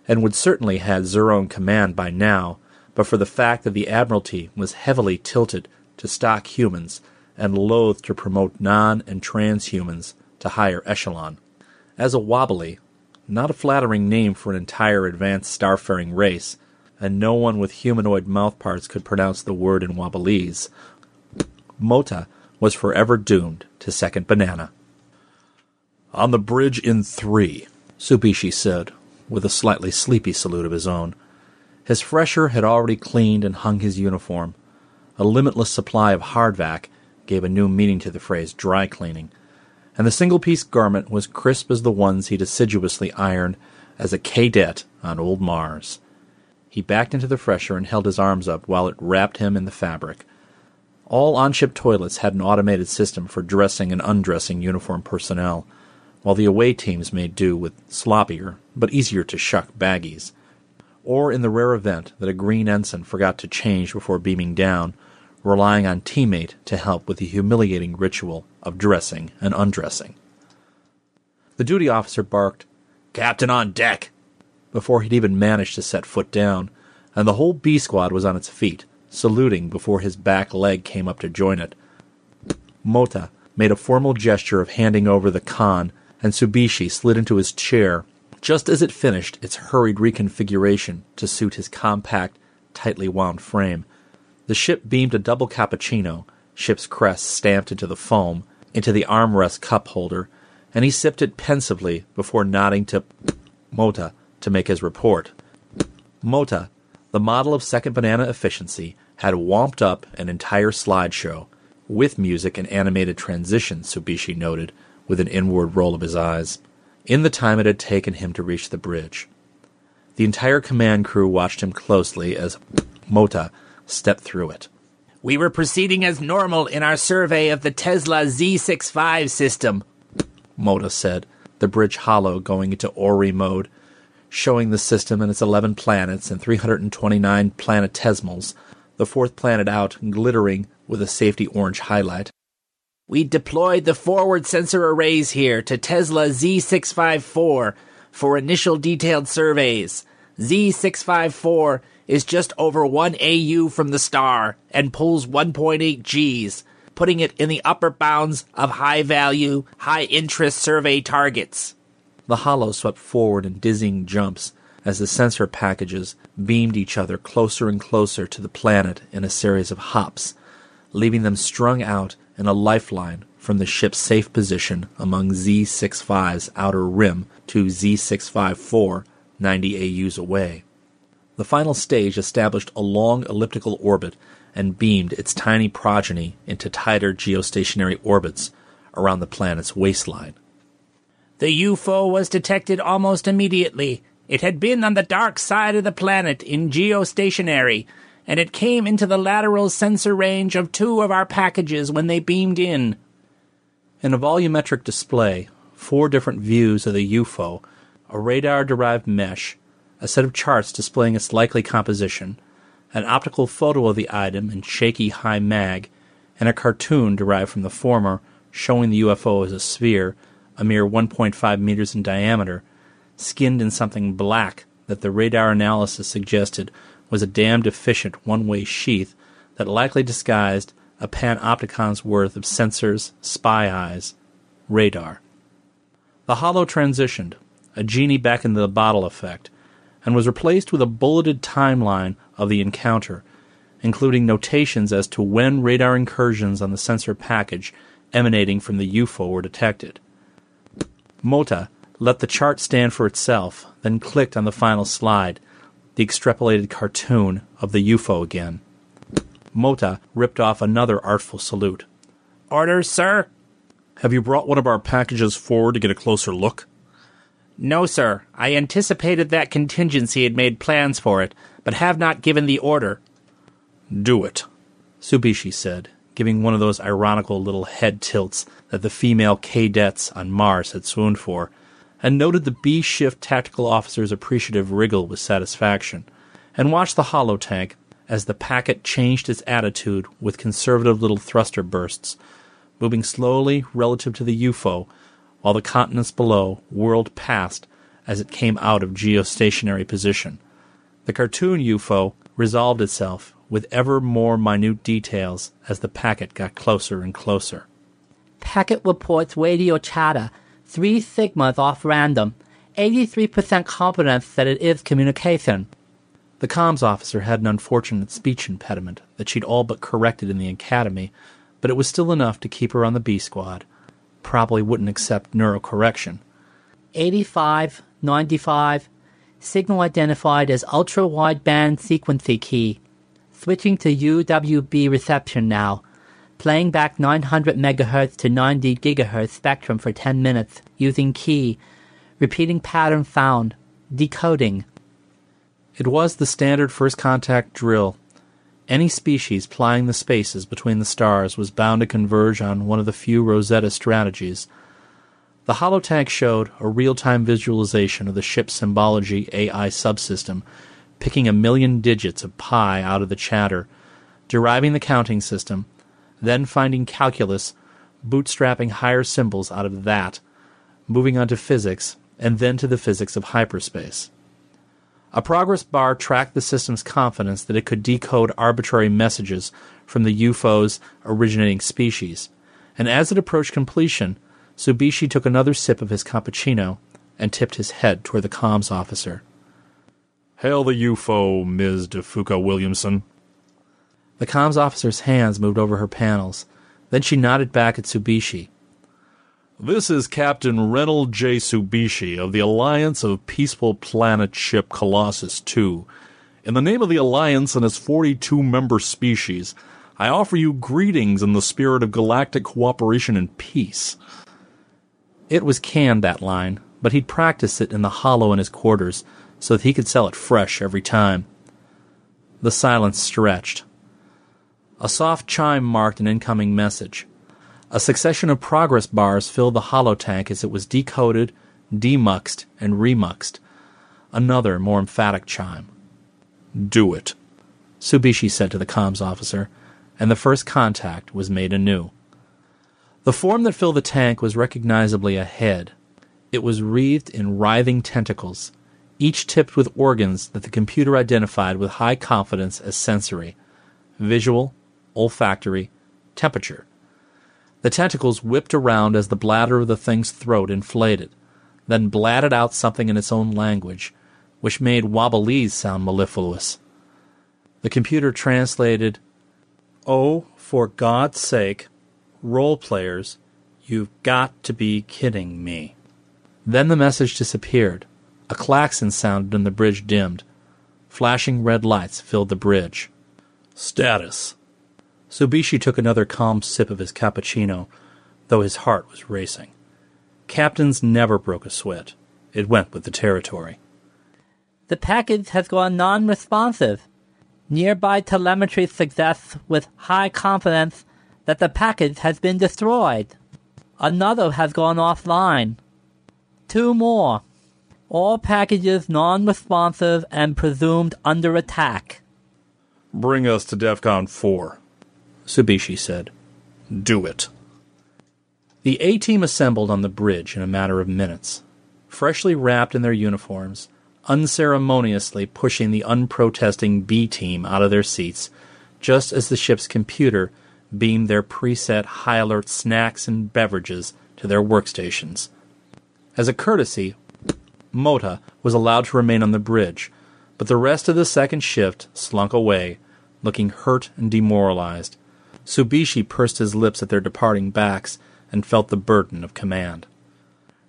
and would certainly have Zur own command by now, but for the fact that the Admiralty was heavily tilted to stock humans and loath to promote non- and transhumans to higher echelon. As a wobbly, not a flattering name for an entire advanced starfaring race, and no one with humanoid mouthparts could pronounce the word in Wabalese. Mota was forever doomed to second banana. "On the bridge in 3," Tsubishi said, with a slightly sleepy salute of his own. His fresher had already cleaned and hung his uniform. A limitless supply of hardvac gave a new meaning to the phrase dry cleaning, and the single-piece garment was crisp as the ones he'd assiduously ironed as a cadet on old Mars. He backed into the fresher and held his arms up while it wrapped him in the fabric. All on-ship toilets had an automated system for dressing and undressing uniform personnel, while the away teams made do with sloppier but easier-to-shuck baggies, or in the rare event that a green ensign forgot to change before beaming down, relying on teammate to help with the humiliating ritual of dressing and undressing. The duty officer barked, "Captain on deck!" before he'd even managed to set foot down, and the whole B-squad was on its feet, saluting before his back leg came up to join it. Mota made a formal gesture of handing over the con, and Tsubishi slid into his chair just as it finished its hurried reconfiguration to suit his compact, tightly wound frame. The ship beamed a double cappuccino, ship's crest stamped into the foam, into the armrest cup holder, and he sipped it pensively before nodding to Mota to make his report. Mota, the model of second banana efficiency, had womped up an entire slideshow, with music and animated transitions, Tsubishi noted, with an inward roll of his eyes, in the time it had taken him to reach the bridge. The entire command crew watched him closely as Mota stepped through it. "We were proceeding as normal in our survey of the Tesla Z65 system," Mota said, the bridge hollow going into Ori mode, showing the system and its 11 planets and 329 planetesimals, the fourth planet out glittering with a safety orange highlight. "We deployed the forward sensor arrays here to Tesla Z654 for initial detailed surveys. Z654 is just over 1 AU from the star and pulls 1.8 Gs, putting it in the upper bounds of high-value, high-interest survey targets." The hollow swept forward in dizzying jumps as the sensor packages beamed each other closer and closer to the planet in a series of hops, leaving them strung out in a lifeline from the ship's safe position among Z65's outer rim to Z654, 90 AUs away. The final stage established a long elliptical orbit and beamed its tiny progeny into tighter geostationary orbits around the planet's waistline. "The UFO was detected almost immediately. It had been on the dark side of the planet in geostationary, and it came into the lateral sensor range of two of our packages when they beamed in." In a volumetric display, four different views of the UFO, a radar-derived mesh, a set of charts displaying its likely composition, an optical photo of the item in shaky high mag, and a cartoon derived from the former showing the UFO as a sphere, a mere 1.5 meters in diameter, skinned in something black that the radar analysis suggested was a damned efficient one-way sheath that likely disguised a panopticon's worth of sensors, spy eyes, radar. The hollow transitioned, a genie back into the bottle effect, and was replaced with a bulleted timeline of the encounter, including notations as to when radar incursions on the sensor package emanating from the UFO were detected. Mota let the chart stand for itself, then clicked on the final slide, the extrapolated cartoon of the UFO again. Mota ripped off another artful salute. "Orders, sir?" "Have you brought one of our packages forward to get a closer look?" "No, sir. I anticipated that contingency had made plans for it, but have not given the order." "Do it," Tsubishi said, giving one of those ironical little head tilts that the female cadets on Mars had swooned for, and noted the B-shift tactical officer's appreciative wriggle with satisfaction, and watched the holotank as the packet changed its attitude with conservative little thruster bursts, moving slowly relative to the UFO, while the continents below whirled past as it came out of geostationary position. The cartoon UFO resolved itself with ever more minute details as the packet got closer and closer. "Packet reports radio chatter. 3 sigmas off random, 83% confidence that it is communication." The comms officer had an unfortunate speech impediment that she'd all but corrected in the academy, but it was still enough to keep her on the B squad. Probably wouldn't accept neurocorrection. 85, 95, signal identified as ultra-wideband sequency key. Switching to UWB reception now. Playing back 900 MHz to 90 GHz spectrum for 10 minutes, using key. Repeating pattern found. Decoding. It was the standard first contact drill. Any species plying the spaces between the stars was bound to converge on one of the few Rosetta strategies. The holotank showed a real-time visualization of the ship's symbology AI subsystem, picking 1,000,000 digits of pi out of the chatter, deriving the counting system, then finding calculus, bootstrapping higher symbols out of that, moving on to physics, and then to the physics of hyperspace. A progress bar tracked the system's confidence that it could decode arbitrary messages from the UFO's originating species, and as it approached completion, Tsubishi took another sip of his cappuccino and tipped his head toward the comms officer. "Hail the UFO, Ms. DeFuca Williamson." The comms officer's hands moved over her panels. Then she nodded back at Tsubishi. "This is Captain Reynold J. Tsubishi of the Alliance of Peaceful Planet Ship Colossus II. In the name of the Alliance and its 42-member species, I offer you greetings in the spirit of galactic cooperation and peace." It was canned, that line, but he'd practiced it in the hollow in his quarters so that he could sell it fresh every time. The silence stretched. A soft chime marked an incoming message. A succession of progress bars filled the holotank as it was decoded, demuxed, and remuxed. Another, more emphatic chime. "Do it," Tsubishi said to the comms officer, and the first contact was made anew. The form that filled the tank was recognizably a head. It was wreathed in writhing tentacles, each tipped with organs that the computer identified with high confidence as sensory, visual, olfactory, temperature. The tentacles whipped around as the bladder of the thing's throat inflated, then blatted out something in its own language, which made Wobblies sound mellifluous. The computer translated, "Oh, for God's sake, role players, you've got to be kidding me." Then the message disappeared. A klaxon sounded and the bridge dimmed. Flashing red lights filled the bridge. "Status." Tsubishi took another calm sip of his cappuccino, though his heart was racing. Captains never broke a sweat. It went with the territory. "The package has gone non-responsive. Nearby telemetry suggests with high confidence that the package has been destroyed. Another has gone offline. 2 more. All packages non-responsive and presumed under attack." "Bring us to DEFCON 4. Tsubishi said. "Do it." The A-team assembled on the bridge in a matter of minutes, freshly wrapped in their uniforms, unceremoniously pushing the unprotesting B-team out of their seats, just as the ship's computer beamed their preset high-alert snacks and beverages to their workstations. As a courtesy, Mota was allowed to remain on the bridge, but the rest of the second shift slunk away, looking hurt and demoralized. Tsubishi pursed his lips at their departing backs and felt the burden of command.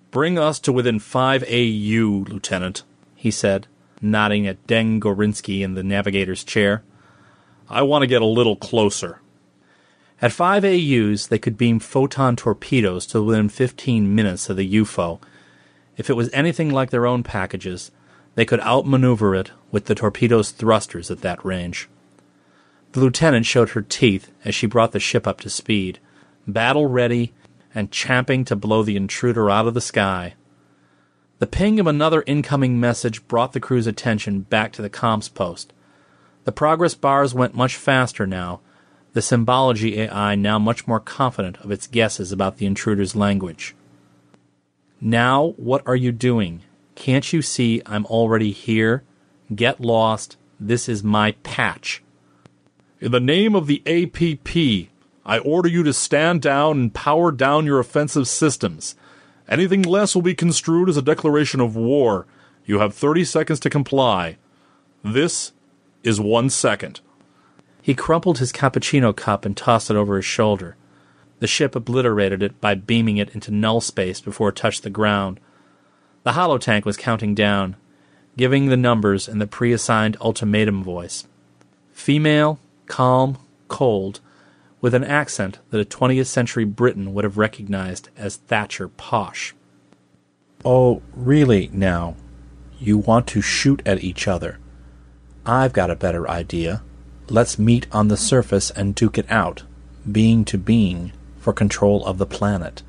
"Bring us to within 5 AU, Lieutenant," he said, nodding at Deng Gorinsky in the navigator's chair. "I want to get a little closer." At 5 AUs, they could beam photon torpedoes to within 15 minutes of the UFO. If it was anything like their own packages, they could outmaneuver it with the torpedo's thrusters at that range. The lieutenant showed her teeth as she brought the ship up to speed, battle-ready and champing to blow the intruder out of the sky. The ping of another incoming message brought the crew's attention back to the comms post. The progress bars went much faster now, the symbology AI now much more confident of its guesses about the intruder's language. "Now, what are you doing? Can't you see I'm already here? Get lost. This is my patch." "In the name of the APP, I order you to stand down and power down your offensive systems. Anything less will be construed as a declaration of war. You have 30 seconds to comply. This is 1 second. He crumpled his cappuccino cup and tossed it over his shoulder. The ship obliterated it by beaming it into null space before it touched the ground. The holotank was counting down, giving the numbers in the pre-assigned ultimatum voice. Female, calm, cold, with an accent that a 20th century Briton would have recognized as Thatcher Posh. Oh, really, now? You want to shoot at each other? I've got a better idea. Let's meet on the surface and duke it out, being to being, for control of the planet.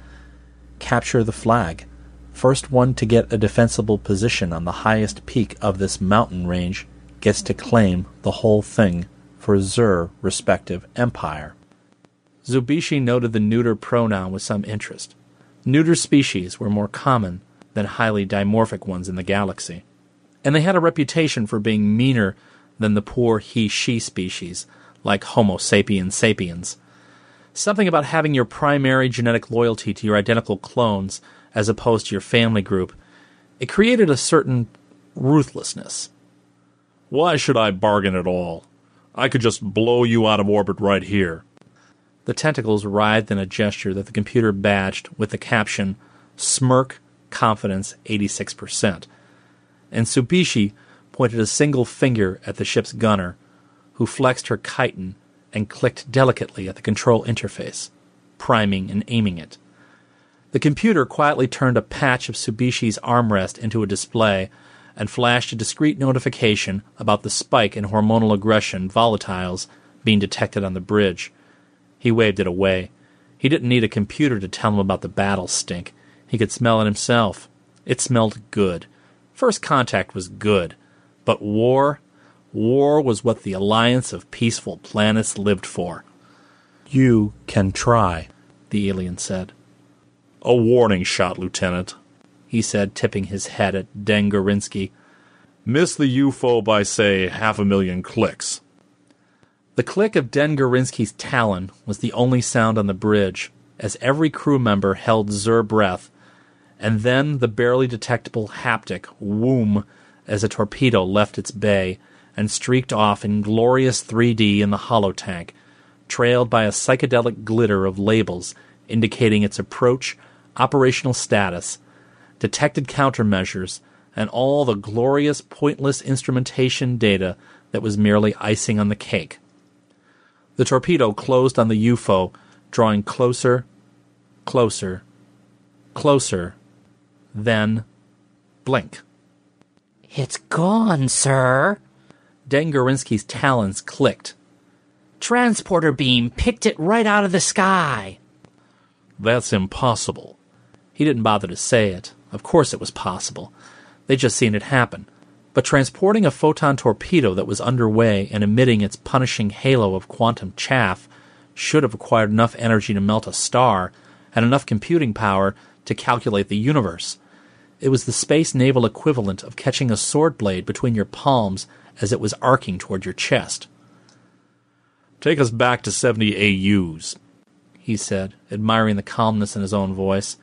Capture the flag. First one to get a defensible position on the highest peak of this mountain range gets to claim the whole thing for Zur respective empire. Zubishi noted the neuter pronoun with some interest. Neuter species were more common than highly dimorphic ones in the galaxy, and they had a reputation for being meaner than the poor he-she species, like Homo sapiens sapiens. Something about having your primary genetic loyalty to your identical clones as opposed to your family group, it created a certain ruthlessness. Why should I bargain at all? I could just blow you out of orbit right here. The tentacles writhed in a gesture that the computer badged with the caption, Smirk, Confidence, 86%. And Tsubishi pointed a single finger at the ship's gunner, who flexed her chitin and clicked delicately at the control interface, priming and aiming it. The computer quietly turned a patch of Tsubishi's armrest into a display and flashed a discreet notification about the spike in hormonal aggression volatiles being detected on the bridge. He waved it away. He didn't need a computer to tell him about the battle stink. He could smell it himself. It smelled good. First contact was good. But war? War was what the alliance of peaceful planets lived for. You can try, the alien said. A warning shot, Lieutenant, he said, tipping his head at Dengarinsky. Miss the UFO by, say, 500,000 clicks. The click of Dengarinsky's talon was the only sound on the bridge, as every crew member held Zur breath, and then the barely detectable haptic whoom as a torpedo left its bay and streaked off in glorious 3D in the holotank, trailed by a psychedelic glitter of labels indicating its approach, operational status, detected countermeasures, and all the glorious, pointless instrumentation data that was merely icing on the cake. The torpedo closed on the UFO, drawing closer, closer, closer, then blink. It's gone, sir. Dengarinsky's talons clicked. Transporter beam picked it right out of the sky. That's impossible. He didn't bother to say it. Of course it was possible. They'd just seen it happen. But transporting a photon torpedo that was underway and emitting its punishing halo of quantum chaff should have required enough energy to melt a star and enough computing power to calculate the universe. It was the space naval equivalent of catching a sword blade between your palms as it was arcing toward your chest. Take us back to 70 AUs, he said, admiring the calmness in his own voice.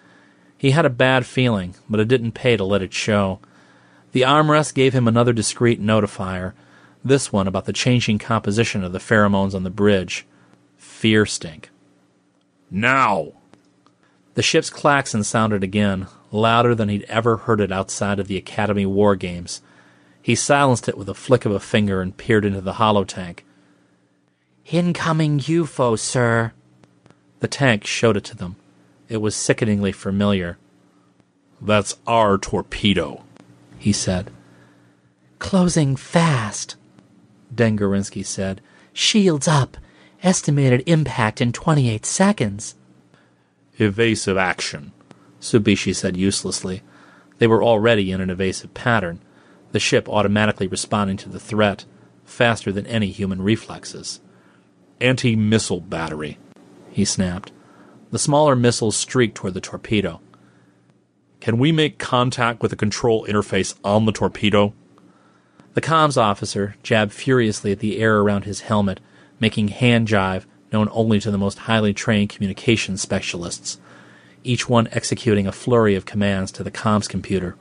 He had a bad feeling, but it didn't pay to let it show. The armrest gave him another discreet notifier, this one about the changing composition of the pheromones on the bridge. Fear stink. Now! The ship's klaxon sounded again, louder than he'd ever heard it outside of the Academy War Games. He silenced it with a flick of a finger and peered into the holotank. Incoming UFO, sir. The tank showed it to them. It was sickeningly familiar. That's our torpedo, he said. Closing fast, Dengarinsky said. Shields up. Estimated impact in 28 seconds. Evasive action, Tsubishi said uselessly. They were already in an evasive pattern, the ship automatically responding to the threat, faster than any human reflexes. Anti-missile battery, he snapped. The smaller missiles streaked toward the torpedo. Can we make contact with the control interface on the torpedo? The comms officer jabbed furiously at the air around his helmet, making hand jive known only to the most highly trained communications specialists, each one executing a flurry of commands to the comms computer.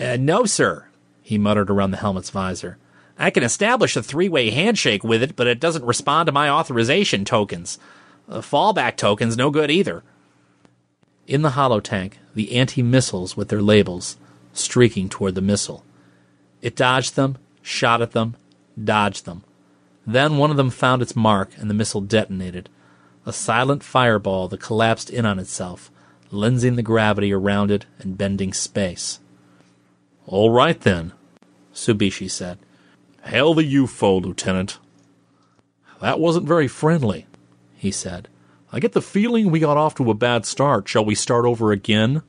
No, sir, he muttered around the helmet's visor. I can establish a three-way handshake with it, but it doesn't respond to my authorization tokens. Fallback token's no good either. In the holotank, the anti-missiles with their labels, streaking toward the missile. It dodged them, shot at them, dodged them. Then one of them found its mark, and the missile detonated. A silent fireball that collapsed in on itself, lensing the gravity around it and bending space. "All right, then," Tsubishi said. "Hail the UFO, Lieutenant." "That wasn't very friendly," he said. "I get the feeling we got off to a bad start. Shall we start over again?"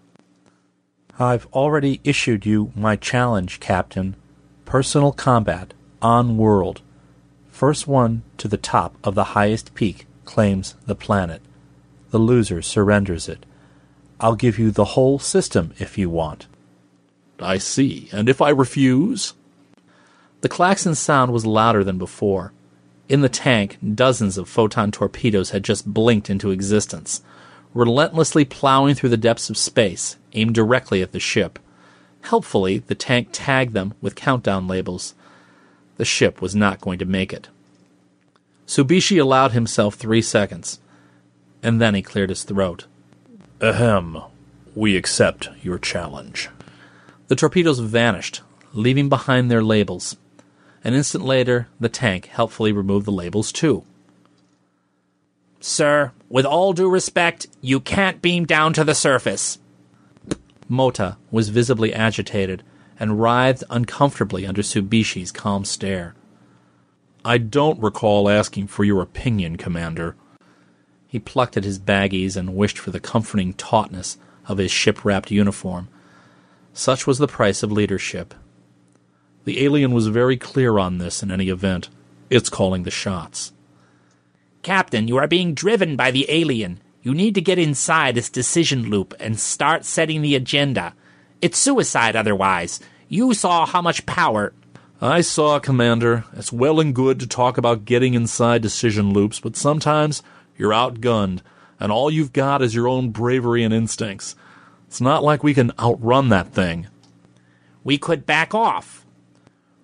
"I've already issued you my challenge, Captain. Personal combat, on world. First one to the top of the highest peak claims the planet. The loser surrenders it. I'll give you the whole system if you want." "I see. And if I refuse?" The klaxon sound was louder than before. In the tank, dozens of photon torpedoes had just blinked into existence, relentlessly plowing through the depths of space, aimed directly at the ship. Helpfully, the tank tagged them with countdown labels. The ship was not going to make it. Tsubishi allowed himself 3 seconds, and then he cleared his throat. "Ahem. We accept your challenge." The torpedoes vanished, leaving behind their labels. An instant later, the tank helpfully removed the labels, too. "Sir, with all due respect, you can't beam down to the surface." Mota was visibly agitated and writhed uncomfortably under Tsubishi's calm stare. "I don't recall asking for your opinion, Commander." He plucked at his baggies and wished for the comforting tautness of his ship-wrapped uniform. Such was the price of leadership. The alien was very clear on this in any event. It's calling the shots. "Captain, you are being driven by the alien. You need to get inside this decision loop and start setting the agenda. It's suicide otherwise. You saw how much power—" "I saw, Commander. It's well and good to talk about getting inside decision loops, but sometimes you're outgunned, and all you've got is your own bravery and instincts. It's not like we can outrun that thing." "We could back off."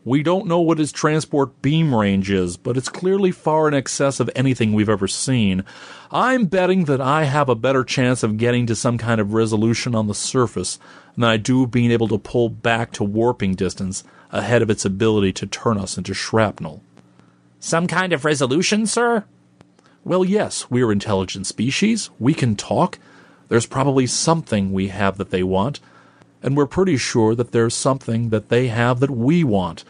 "We don't know what his transport beam range is, but it's clearly far in excess of anything we've ever seen. I'm betting that I have a better chance of getting to some kind of resolution on the surface than I do being able to pull back to warping distance ahead of its ability to turn us into shrapnel." "Some kind of resolution, sir?" "Well, yes, we're intelligent species. We can talk. There's probably something we have that they want. And we're pretty sure that there's something that they have that we want.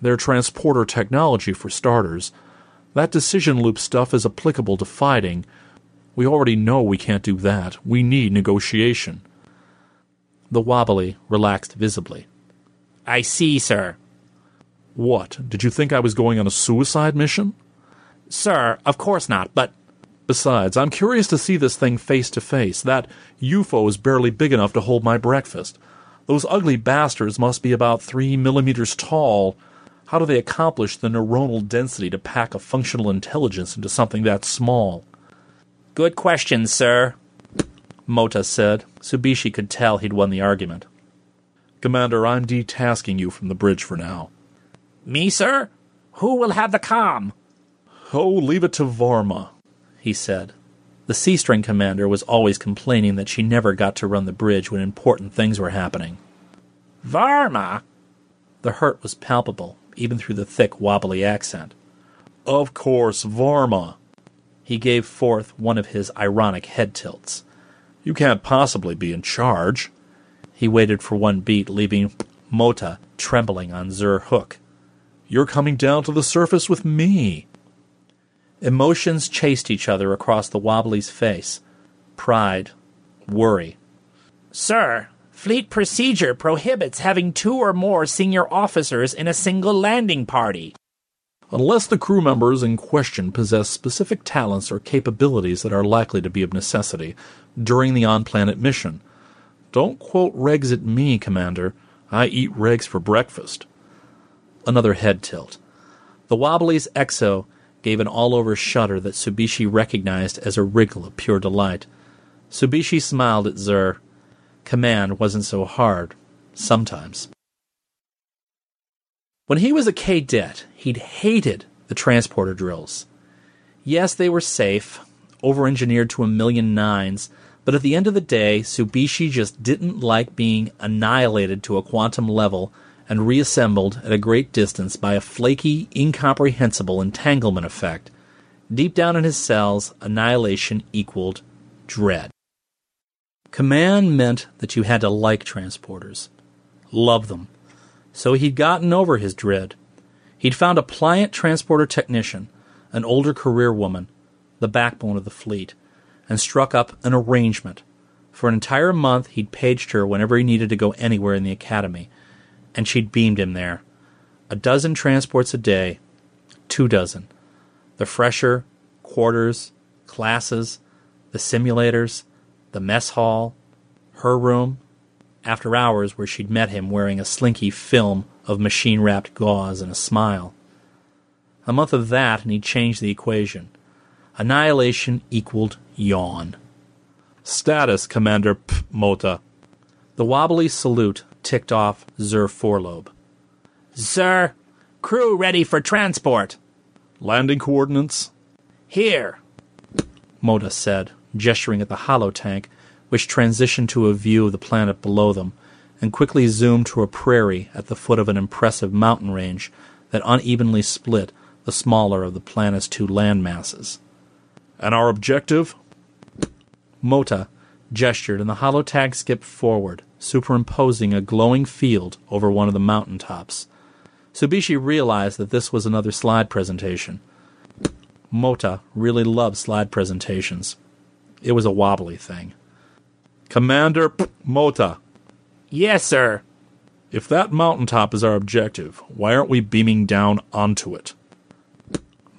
Their transporter technology, for starters. That decision loop stuff is applicable to fighting. We already know we can't do that. We need negotiation." The wobbly relaxed visibly. "I see, sir." "What? Did you think I was going on a suicide mission?" "Sir, of course not, but—" "Besides, I'm curious to see this thing face to face. That UFO is barely big enough to hold my breakfast. Those ugly bastards must be about 3 millimeters tall. How do they accomplish the neuronal density to pack a functional intelligence into something that small?" "Good question, sir," Mota said. Tsubishi could tell he'd won the argument. "Commander, I'm detasking you from the bridge for now." "Me, sir? Who will have the comm?" "Oh, leave it to Varma," he said. The C-string commander was always complaining that she never got to run the bridge when important things were happening. "Varma?" The hurt was palpable, even through the thick, wobbly accent. "Of course, Varma." He gave forth one of his ironic head tilts. "You can't possibly be in charge." He waited for one beat, leaving Mota trembling on Zur Hook. "You're coming down to the surface with me." Emotions chased each other across the wobbly's face. Pride. Worry. "Sir, fleet procedure prohibits having 2 or more senior officers in a single landing party." "Unless the crew members in question possess specific talents or capabilities that are likely to be of necessity during the on-planet mission. Don't quote regs at me, Commander. I eat regs for breakfast." Another head tilt. The wobbly's exo gave an all-over shudder that Tsubishi recognized as a wriggle of pure delight. Tsubishi smiled at Zur. Command wasn't so hard. Sometimes. When he was a cadet, he'd hated the transporter drills. Yes, they were safe, over-engineered to 1,000,000 nines, but at the end of the day, Tsubishi just didn't like being annihilated to a quantum level and reassembled at a great distance by a flaky, incomprehensible entanglement effect. Deep down in his cells, annihilation equaled dread. Command meant that you had to like transporters, love them. So he'd gotten over his dread. He'd found a pliant transporter technician, an older career woman, the backbone of the fleet, and struck up an arrangement. For an entire month, he'd paged her whenever he needed to go anywhere in the academy, and she'd beamed him there. 12 transports a day, 24. The fresher, quarters, classes, the simulators, the mess hall, her room, after hours where she'd met him wearing a slinky film of machine-wrapped gauze and a smile. A month of that, and he'd changed the equation. Annihilation equaled yawn. Status, Commander Mota. The wobbly salute ticked off Zur Forlobe. Sir, crew ready for transport. Landing coordinates? Here, Mota said, gesturing at the holotank, which transitioned to a view of the planet below them, and quickly zoomed to a prairie at the foot of an impressive mountain range that unevenly split the smaller of the planet's two landmasses. And our objective? Mota gestured, and the holotag skipped forward, superimposing a glowing field over one of the mountaintops. Tsubishi realized that this was another slide presentation. Mota really loved slide presentations. It was a wobbly thing. Commander Mota. Yes, sir. If that mountaintop is our objective, why aren't we beaming down onto it?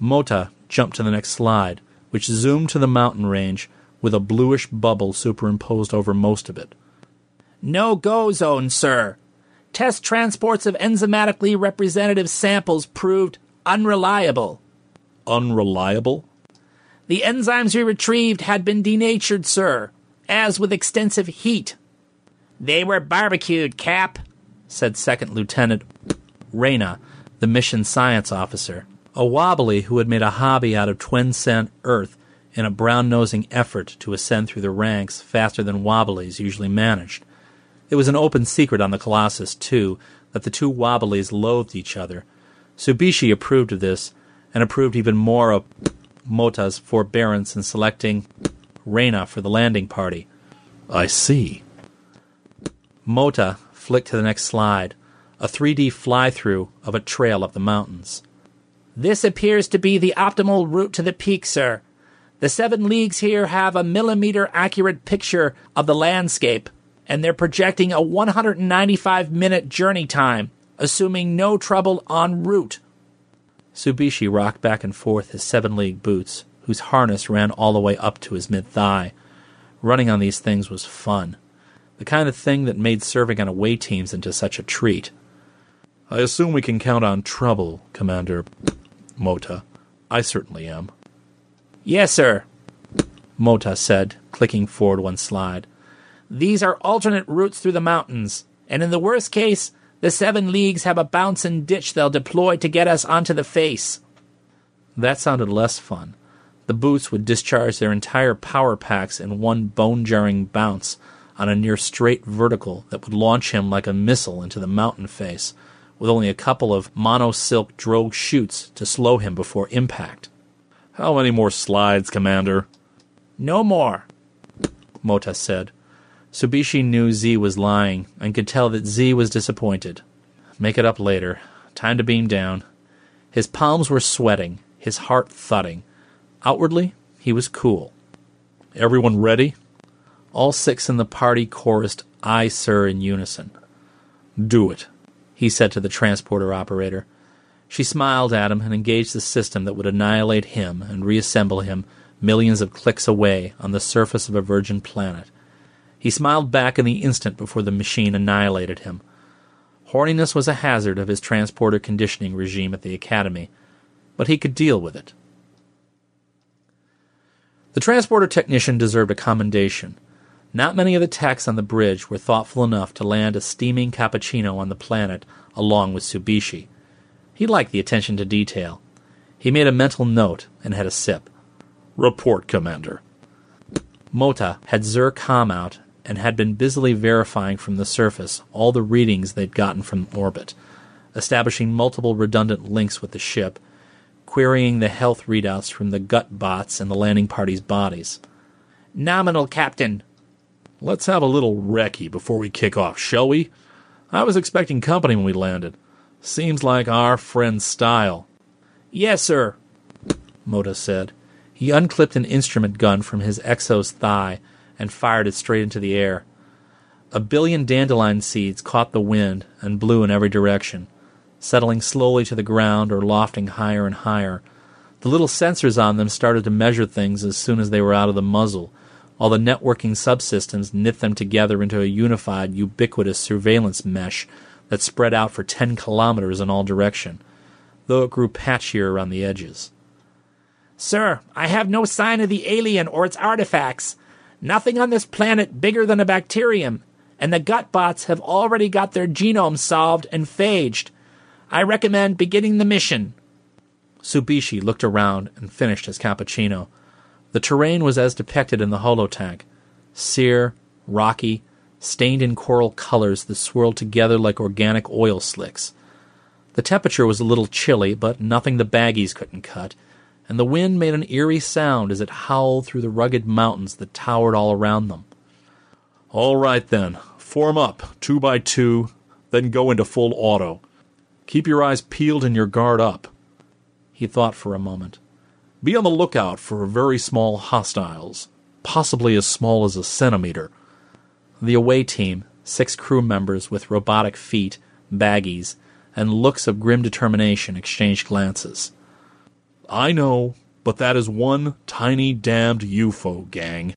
Mota jumped to the next slide, which zoomed to the mountain range with a bluish bubble superimposed over most of it. No-go zone, sir. Test transports of enzymatically representative samples proved unreliable. Unreliable? The enzymes we retrieved had been denatured, sir, as with extensive heat. They were barbecued, Cap, said Second Lieutenant Reyna, the mission science officer, a wobbly who had made a hobby out of twin-cent Earth in a brown-nosing effort to ascend through the ranks faster than wobblies usually managed. It was an open secret on the Colossus, too, that the two wobblies loathed each other. Tsubishi approved of this, and approved even more of Mota's forbearance in selecting Reyna for the landing party. I see. Mota flicked to the next slide, a 3D fly-through of a trail up the mountains. This appears to be the optimal route to the peak, sir. The 7 leagues here have a millimeter-accurate picture of the landscape, and they're projecting a 195-minute journey time, assuming no trouble en route. Tsubishi rocked back and forth his 7-league boots, whose harness ran all the way up to his mid-thigh. Running on these things was fun, the kind of thing that made serving on away teams into such a treat. I assume we can count on trouble, Commander Mota. I certainly am. Yes, sir, Mota said, clicking forward one slide. These are alternate routes through the mountains, and in the worst case, the 7 leagues have a bounce and ditch they'll deploy to get us onto the face. That sounded less fun. The boots would discharge their entire power packs in one bone-jarring bounce on a near-straight vertical that would launch him like a missile into the mountain face, with only a couple of mono-silk drogue chutes to slow him before impact. How many more slides, Commander? No more, Mota said. Tsubishi knew Z was lying, and could tell that Z was disappointed. Make it up later. Time to beam down. His palms were sweating, his heart thudding. Outwardly, he was cool. Everyone ready? All 6 in the party chorused, Aye, sir, in unison. Do it, he said to the transporter operator. She smiled at him and engaged the system that would annihilate him and reassemble him millions of clicks away on the surface of a virgin planet. He smiled back in the instant before the machine annihilated him. Horniness was a hazard of his transporter conditioning regime at the academy, but he could deal with it. The transporter technician deserved a commendation. Not many of the techs on the bridge were thoughtful enough to land a steaming cappuccino on the planet along with Tsubishi. He liked the attention to detail. He made a mental note and had a sip. "Report, Commander." Mota had Zur calm out and had been busily verifying from the surface all the readings they'd gotten from orbit, establishing multiple redundant links with the ship, querying the health readouts from the gut bots and the landing party's bodies. "Nominal, Captain." "Let's have a little recce before we kick off, shall we? I was expecting company when we landed. Seems like our friend's style." "Yes, sir," Mota said. He unclipped an instrument gun from his exo's thigh and fired it straight into the air. 1 billion dandelion seeds caught the wind and blew in every direction, settling slowly to the ground or lofting higher and higher. The little sensors on them started to measure things as soon as they were out of the muzzle. All the networking subsystems knit them together into a unified, ubiquitous surveillance mesh that spread out for 10 kilometers in all direction, though it grew patchier around the edges. "Sir, I have no sign of the alien or its artifacts. Nothing on this planet bigger than a bacterium, and the gut bots have already got their genome solved and phaged. I recommend beginning the mission." Tsubishi looked around and finished his cappuccino. The terrain was as depicted in the holotank, sere, rocky, stained in coral colors that swirled together like organic oil slicks. The temperature was a little chilly, but nothing the baggies couldn't cut, and the wind made an eerie sound as it howled through the rugged mountains that towered all around them. "All right, then. Form up, 2 by 2, then go into full auto. Keep your eyes peeled and your guard up." He thought for a moment. "Be on the lookout for very small hostiles, possibly as small as a centimeter." The away team, 6 crew members with robotic feet, baggies, and looks of grim determination, exchanged glances. "I know, but that is one tiny damned UFO, gang."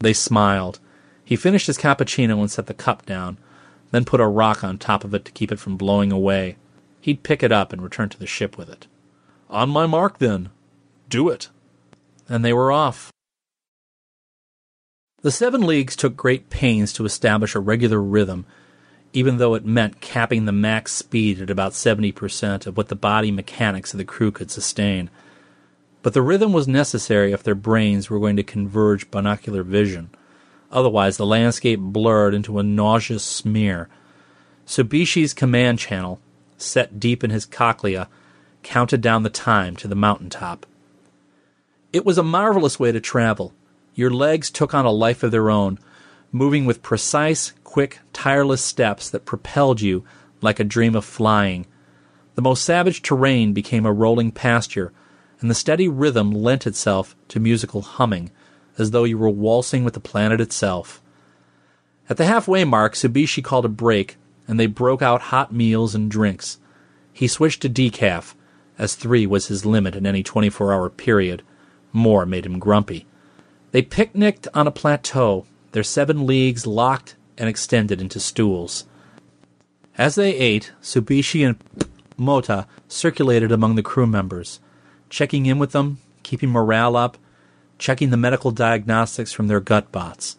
They smiled. He finished his cappuccino and set the cup down, then put a rock on top of it to keep it from blowing away. He'd pick it up and return to the ship with it. "On my mark, then. Do it." And they were off. The 7 leagues took great pains to establish a regular rhythm, even though it meant capping the max speed at about 70% of what the body mechanics of the crew could sustain. But the rhythm was necessary if their brains were going to converge binocular vision. Otherwise, the landscape blurred into a nauseous smear. Tsubishi's command channel, set deep in his cochlea, counted down the time to the mountaintop. It was a marvelous way to travel. Your legs took on a life of their own, moving with precise, quick, tireless steps that propelled you like a dream of flying. The most savage terrain became a rolling pasture, and the steady rhythm lent itself to musical humming, as though you were waltzing with the planet itself. At the halfway mark, Tsubishi called a break, and they broke out hot meals and drinks. He switched to decaf, as 3 was his limit in any 24-hour period. More made him grumpy. They picnicked on a plateau, their 7 leagues locked and extended into stools. As they ate, Tsubishi and Mota circulated among the crew members, checking in with them, keeping morale up, checking the medical diagnostics from their gut bots.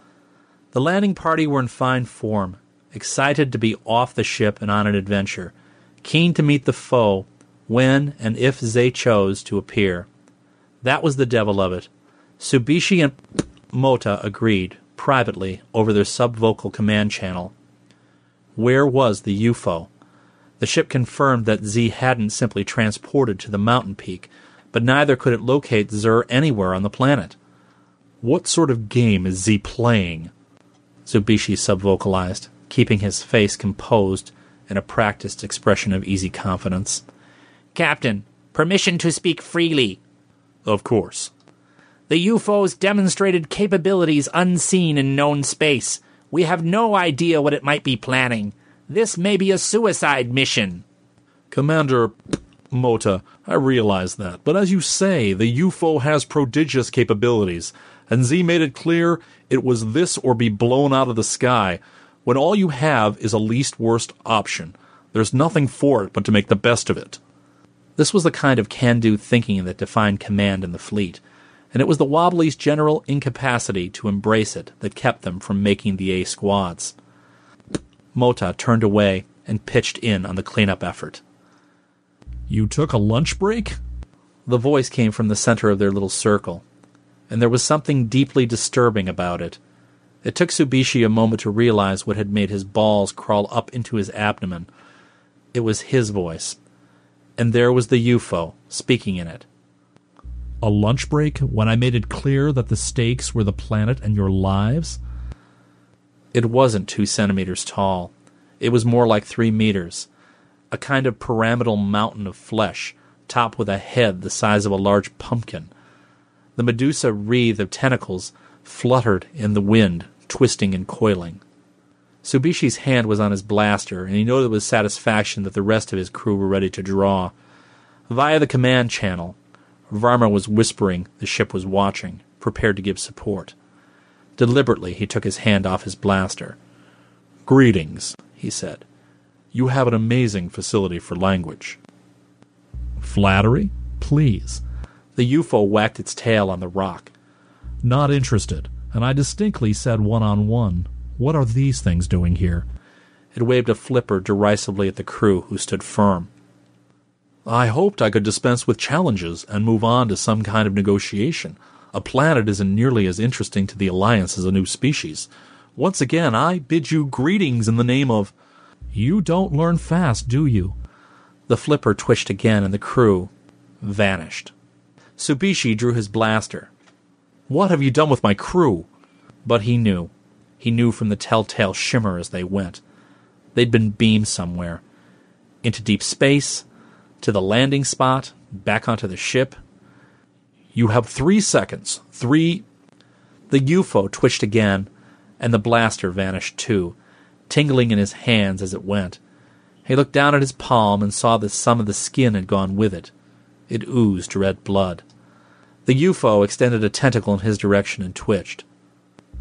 The landing party were in fine form, excited to be off the ship and on an adventure, keen to meet the foe when and if they chose to appear. That was the devil of it. Tsubishi and Mota agreed, privately, over their subvocal command channel. Where was the UFO? The ship confirmed that Z hadn't simply transported to the mountain peak, but neither could it locate Zur anywhere on the planet. "What sort of game is Z playing?" Tsubishi subvocalized, keeping his face composed in a practiced expression of easy confidence. "Captain, permission to speak freely." "Of course." "The UFO's demonstrated capabilities unseen in known space. We have no idea what it might be planning. This may be a suicide mission." "Commander Mota, I realize that, but as you say, the UFO has prodigious capabilities, and Z made it clear it was this or be blown out of the sky, when all you have is a least worst option. There's nothing for it but to make the best of it." This was the kind of can-do thinking that defined command in the fleet, and it was the Wobbly's general incapacity to embrace it that kept them from making the A squads. Mota turned away and pitched in on the cleanup effort. You took a lunch break? The voice came from the center of their little circle, and there was something deeply disturbing about it. It took Tsubishi a moment to realize what had made his balls crawl up into his abdomen. It was his voice, and there was the UFO speaking in it. A lunch break when I made it clear that the stakes were the planet and your lives? It wasn't 2 centimeters tall. It was more like 3 meters, a kind of pyramidal mountain of flesh, topped with a head the size of a large pumpkin. The Medusa wreath of tentacles fluttered in the wind, twisting and coiling. Tsubishi's hand was on his blaster, and he noted with satisfaction that the rest of his crew were ready to draw. Via the command channel, Varma was whispering the ship was watching, prepared to give support. Deliberately, he took his hand off his blaster. "Greetings," he said. "You have an amazing facility for language." "Flattery? Please." The UFO whacked its tail on the rock. "Not interested, and I distinctly said one-on-one. What are these things doing here?" It waved a flipper derisively at the crew, who stood firm. "I hoped I could dispense with challenges and move on to some kind of negotiation. A planet isn't nearly as interesting to the Alliance as a new species. Once again, I bid you greetings in the name of—" "You don't learn fast, do you?" The flipper twitched again, and the crew vanished. Tsubishi drew his blaster. "What have you done with my crew?" But he knew. He knew from the telltale shimmer as they went. They'd been beamed somewhere. Into deep space, to the landing spot, back onto the ship. "You have 3 seconds. Three—" The UFO twitched again, and the blaster vanished too, tingling in his hands as it went. He looked down at his palm and saw that some of the skin had gone with it. It oozed red blood. The UFO extended a tentacle in his direction and twitched.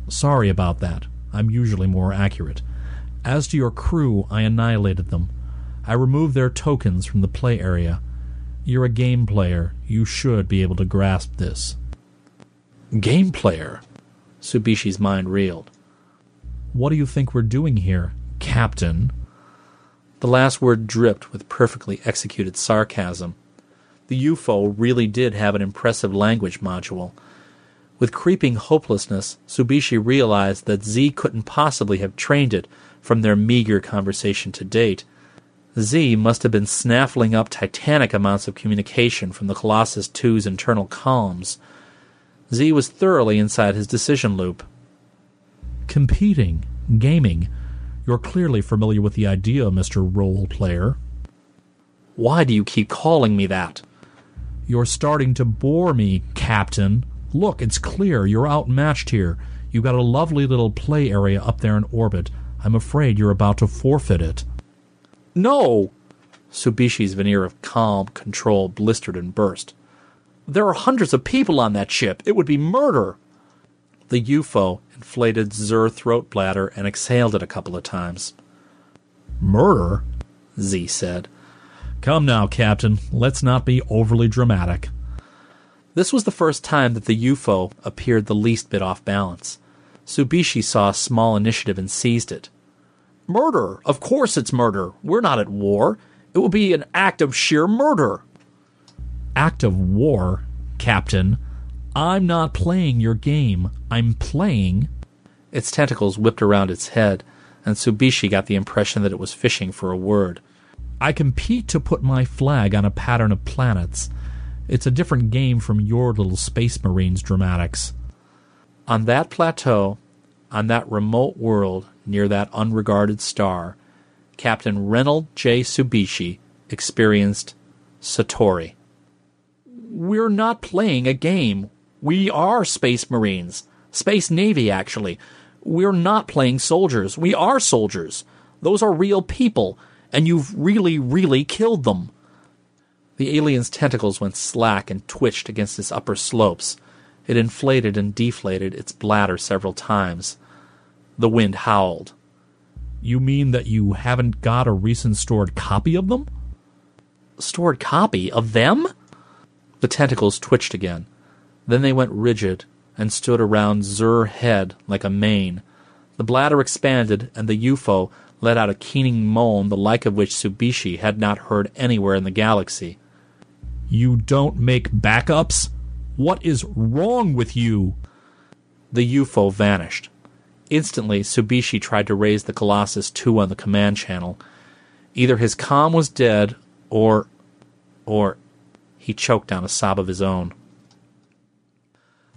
"Sorry about that. I'm usually more accurate. As to your crew, I annihilated them. I removed their tokens from the play area. You're a game player. You should be able to grasp this." "Game player?" Tsubishi's mind reeled. "What do you think we're doing here, Captain?" The last word dripped with perfectly executed sarcasm. The UFO really did have an impressive language module. With creeping hopelessness, Tsubishi realized that Z couldn't possibly have trained it from their meager conversation to date. Z must have been snaffling up titanic amounts of communication from the Colossus II's internal comms. Z was thoroughly inside his decision loop. "Competing, gaming. You're clearly familiar with the idea, Mr. Role Player." "Why do you keep calling me that?" "You're starting to bore me, Captain. Look, it's clear. You're outmatched here. You've got a lovely little play area up there in orbit. I'm afraid you're about to forfeit it." "No!" Tsubishi's veneer of calm control blistered and burst. "There are hundreds of people on that ship. It would be murder." The UFO inflated Zer's throat bladder and exhaled it a couple of times. "Murder?" Z said. "Come now, Captain. Let's not be overly dramatic." This was the first time that the UFO appeared the least bit off balance. Tsubishi saw a small initiative and seized it. "Murder! Of course it's murder! We're not at war! It will be an act of sheer murder!" "Act of war, Captain? I'm not playing your game. I'm playing—" Its tentacles whipped around its head, and Tsubishi got the impression that it was fishing for a word. "I compete to put my flag on a pattern of planets. It's a different game from your little Space Marines dramatics." On that plateau, on that remote world near that unregarded star, Captain Reynold J. Tsubishi experienced Satori. "We're not playing a game. We are Space Marines. Space Navy, actually. We're not playing soldiers. We are soldiers. Those are real people. And you've really, really killed them." The alien's tentacles went slack and twitched against its upper slopes. It inflated and deflated its bladder several times. The wind howled. "You mean that you haven't got a recent stored copy of them?" "Stored copy of them?" The tentacles twitched again. Then they went rigid and stood around Zer's head like a mane. The bladder expanded, and the UFO let out a keening moan the like of which Tsubishi had not heard anywhere in the galaxy. "You don't make backups? What is wrong with you?" The UFO vanished. Instantly, Tsubishi tried to raise the Colossus 2 on the command channel. Either his comm was dead, or he choked down a sob of his own.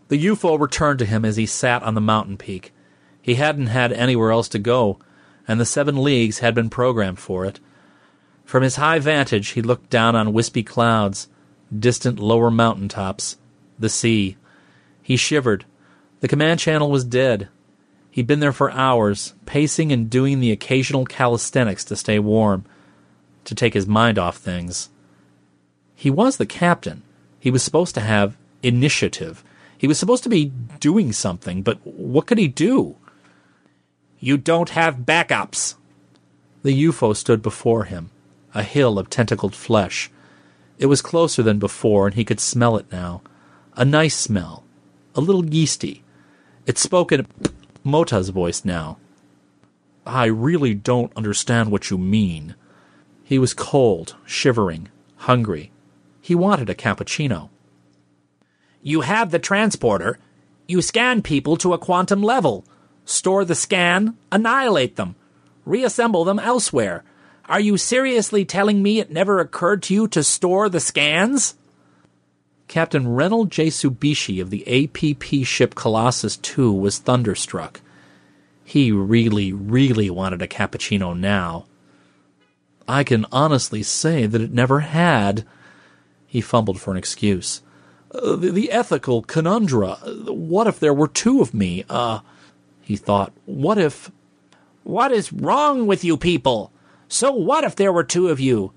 The UFO returned to him as he sat on the mountain peak. He hadn't had anywhere else to go, and the 7 leagues had been programmed for it. From his high vantage, he looked down on wispy clouds, distant lower mountaintops, the sea. He shivered. The command channel was dead. He'd been there for hours, pacing and doing the occasional calisthenics to stay warm, to take his mind off things. He was the captain. He was supposed to have initiative. He was supposed to be doing something, but what could he do? "You don't have backups." The UFO stood before him, a hill of tentacled flesh. It was closer than before, and he could smell it now. A nice smell. A little yeasty. It spoke in Mota's voice now. "I really don't understand what you mean." He was cold, shivering, hungry. He wanted a cappuccino. "You have the transporter. You scan people to a quantum level. Store the scan, annihilate them. Reassemble them elsewhere. Are you seriously telling me it never occurred to you to store the scans?" Captain Reynold J. Tsubishi of the APP ship Colossus II was thunderstruck. He really, really wanted a cappuccino now. "I can honestly say that it never had." He fumbled for an excuse. The ethical conundrum. What if there were 2 of me? He thought, what if... "What is wrong with you people? So what if there were 2 of you?"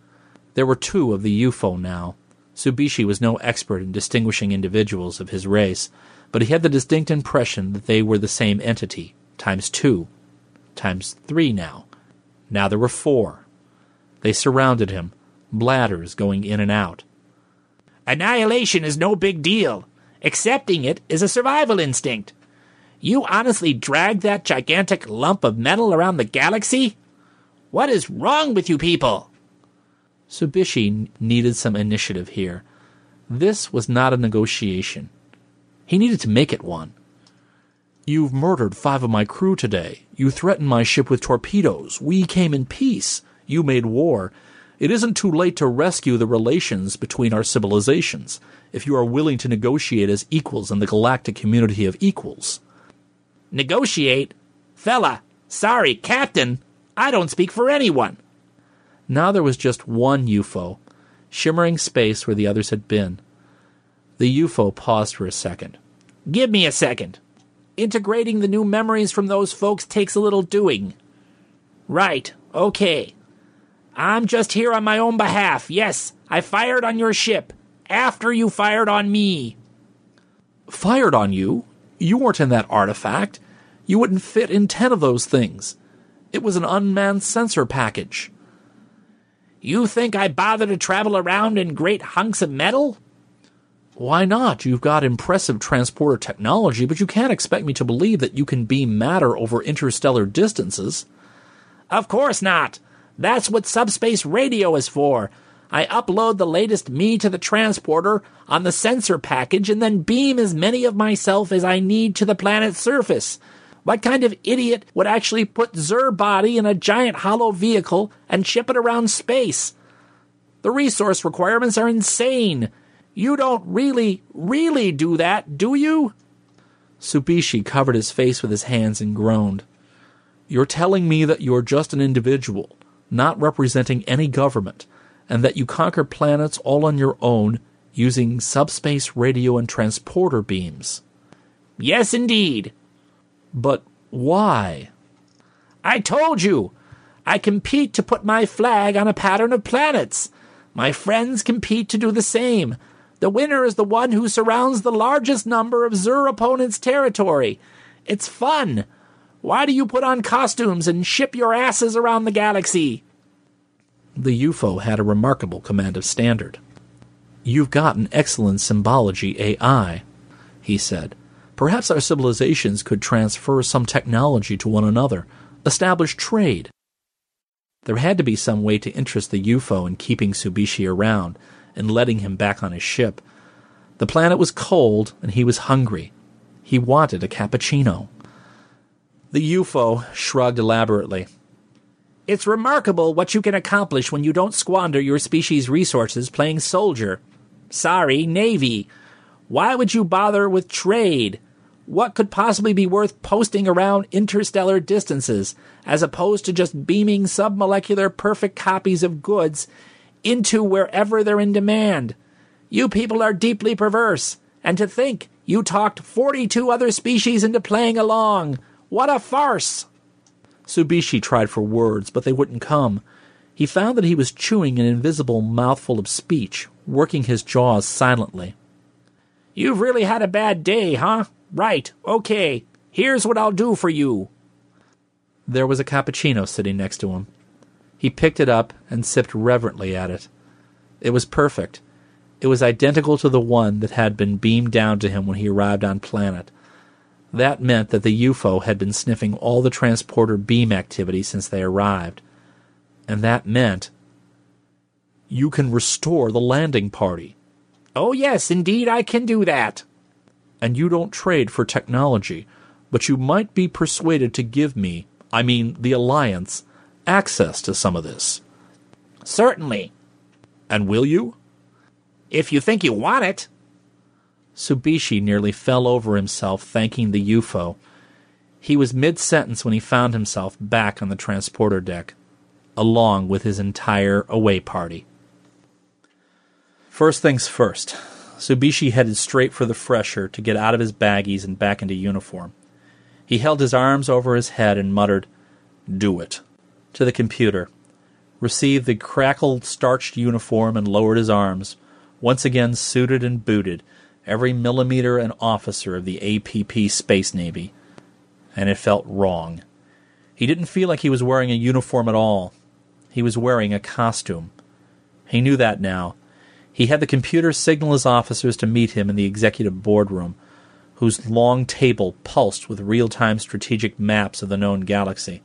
There were 2 of the UFO now. Tsubishi was no expert in distinguishing individuals of his race, but he had the distinct impression that they were the same entity, times 2, times 3 now. Now there were 4. They surrounded him, bladders going in and out. "Annihilation is no big deal. Accepting it is a survival instinct. You honestly dragged that gigantic lump of metal around the galaxy? What is wrong with you people?" Tsubishi needed some initiative here. This was not a negotiation. He needed to make it one. "You've murdered 5 of my crew today. You threatened my ship with torpedoes. We came in peace. You made war. It isn't too late to rescue the relations between our civilizations, if you are willing to negotiate as equals in the galactic community of equals." "Negotiate? Fella, sorry, Captain, I don't speak for anyone." Now there was just one UFO, shimmering space where the others had been. The UFO paused for a second. "Give me a second. Integrating the new memories from those folks takes a little doing." "Right, okay. I'm just here on my own behalf. Yes, I fired on your ship, after you fired on me." "Fired on you? You weren't in that artifact. You wouldn't fit in 10 of those things. It was an unmanned sensor package." "You think I bother to travel around in great hunks of metal?" "Why not? You've got impressive transporter technology, but you can't expect me to believe that you can beam matter over interstellar distances." "Of course not. That's what subspace radio is for. I upload the latest me to the transporter on the sensor package and then beam as many of myself as I need to the planet's surface. What kind of idiot would actually put Zur body in a giant hollow vehicle and ship it around space? The resource requirements are insane. You don't really, really do that, do you?" Tsubishi covered his face with his hands and groaned. "You're telling me that you're just an individual, not representing any government, and that you conquer planets all on your own using subspace radio and transporter beams." "Yes, indeed." "But why?" "I told you! I compete to put my flag on a pattern of planets. My friends compete to do the same. The winner is the one who surrounds the largest number of Zur opponents' territory. It's fun. Why do you put on costumes and ship your asses around the galaxy?" The UFO had a remarkable command of standard. "You've got an excellent symbology AI," he said. "Perhaps our civilizations could transfer some technology to one another, establish trade. There had to be some way to interest the UFO in keeping Tsubishi around and letting him back on his ship. The planet was cold, and he was hungry. He wanted a cappuccino. The UFO shrugged elaborately. "It's remarkable what you can accomplish when you don't squander your species' resources playing soldier. Sorry, Navy. Why would you bother with trade? What could possibly be worth posting around interstellar distances, as opposed to just beaming submolecular perfect copies of goods into wherever they're in demand? You people are deeply perverse, and to think you talked 42 other species into playing along. What a farce!" Tsubishi tried for words, but they wouldn't come. He found that he was chewing an invisible mouthful of speech, working his jaws silently. "You've really had a bad day, huh? Right, okay. Here's what I'll do for you." There was a cappuccino sitting next to him. He picked it up and sipped reverently at it. It was perfect. It was identical to the one that had been beamed down to him when he arrived on planet. That meant that the UFO had been sniffing all the transporter beam activity since they arrived. And that meant, "You can restore the landing party." "Oh yes, indeed I can do that." "And you don't trade for technology, but you might be persuaded to give me, I mean the Alliance, access to some of this." "Certainly." "And will you?" "If you think you want it." Tsubishi nearly fell over himself thanking the UFO. He was mid-sentence when he found himself back on the transporter deck, along with his entire away party. First things first, Tsubishi headed straight for the fresher to get out of his baggies and back into uniform. He held his arms over his head and muttered, "Do it," to the computer, received the crackled, starched uniform and lowered his arms, once again suited and booted, every millimeter an officer of the APP Space Navy. And it felt wrong. He didn't feel like he was wearing a uniform at all. He was wearing a costume. He knew that now. He had the computer signal his officers to meet him in the executive boardroom, whose long table pulsed with real-time strategic maps of the known galaxy.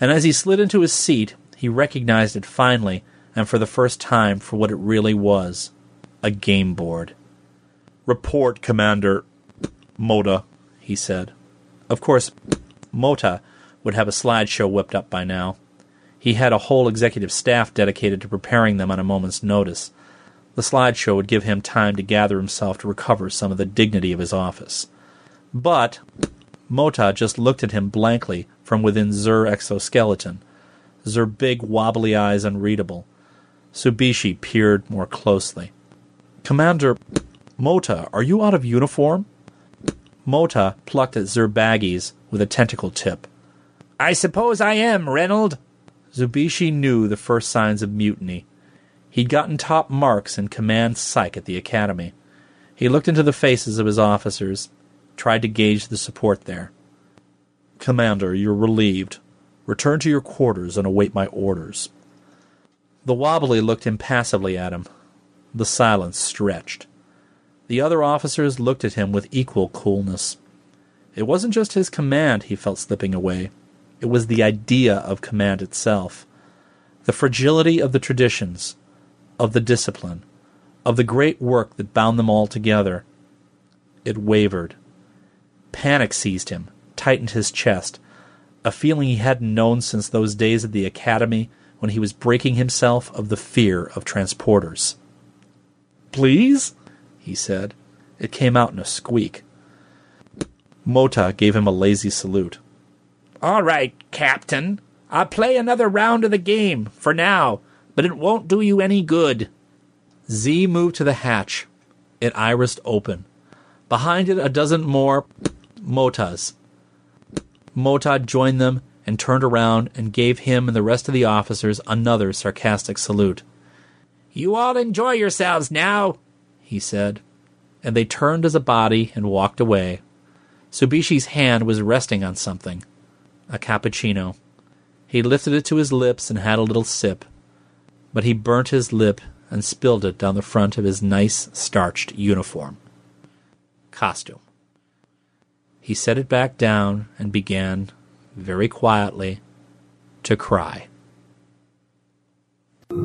And as he slid into his seat, he recognized it finally, and for the first time, for what it really was: a game board. "Report, Commander Mota," he said. Of course, Mota would have a slideshow whipped up by now. He had a whole executive staff dedicated to preparing them on a moment's notice. The slideshow would give him time to gather himself to recover some of the dignity of his office. But Mota just looked at him blankly from within Zur exoskeleton, Zur big wobbly eyes unreadable. Tsubishi peered more closely. "Commander Mota, are you out of uniform?" Mota plucked at Zur baggies with a tentacle tip. "I suppose I am, Reynold." Tsubishi knew the first signs of mutiny. He'd gotten top marks in command psych at the academy. He looked into the faces of his officers, tried to gauge the support there. "Commander, you're relieved. Return to your quarters and await my orders." The wobbly looked impassively at him. The silence stretched. The other officers looked at him with equal coolness. It wasn't just his command he felt slipping away. It was the idea of command itself. The fragility of the traditions, of the discipline, of the great work that bound them all together. It wavered. Panic seized him, tightened his chest, a feeling he hadn't known since those days at the academy when he was breaking himself of the fear of transporters. "Please?" he said. It came out in a squeak. Mota gave him a lazy salute. "All right, Captain. I'll play another round of the game, for now. But it won't do you any good." Z moved to the hatch. It irised open. Behind it, a dozen more Motas. Mota joined them and turned around and gave him and the rest of the officers another sarcastic salute. "You all enjoy yourselves now," he said. And they turned as a body and walked away. Tsubishi's hand was resting on something. A cappuccino. He lifted it to his lips and had a little sip. But he burnt his lip and spilled it down the front of his nice, starched uniform. Costume. He set it back down and began, very quietly, to cry. There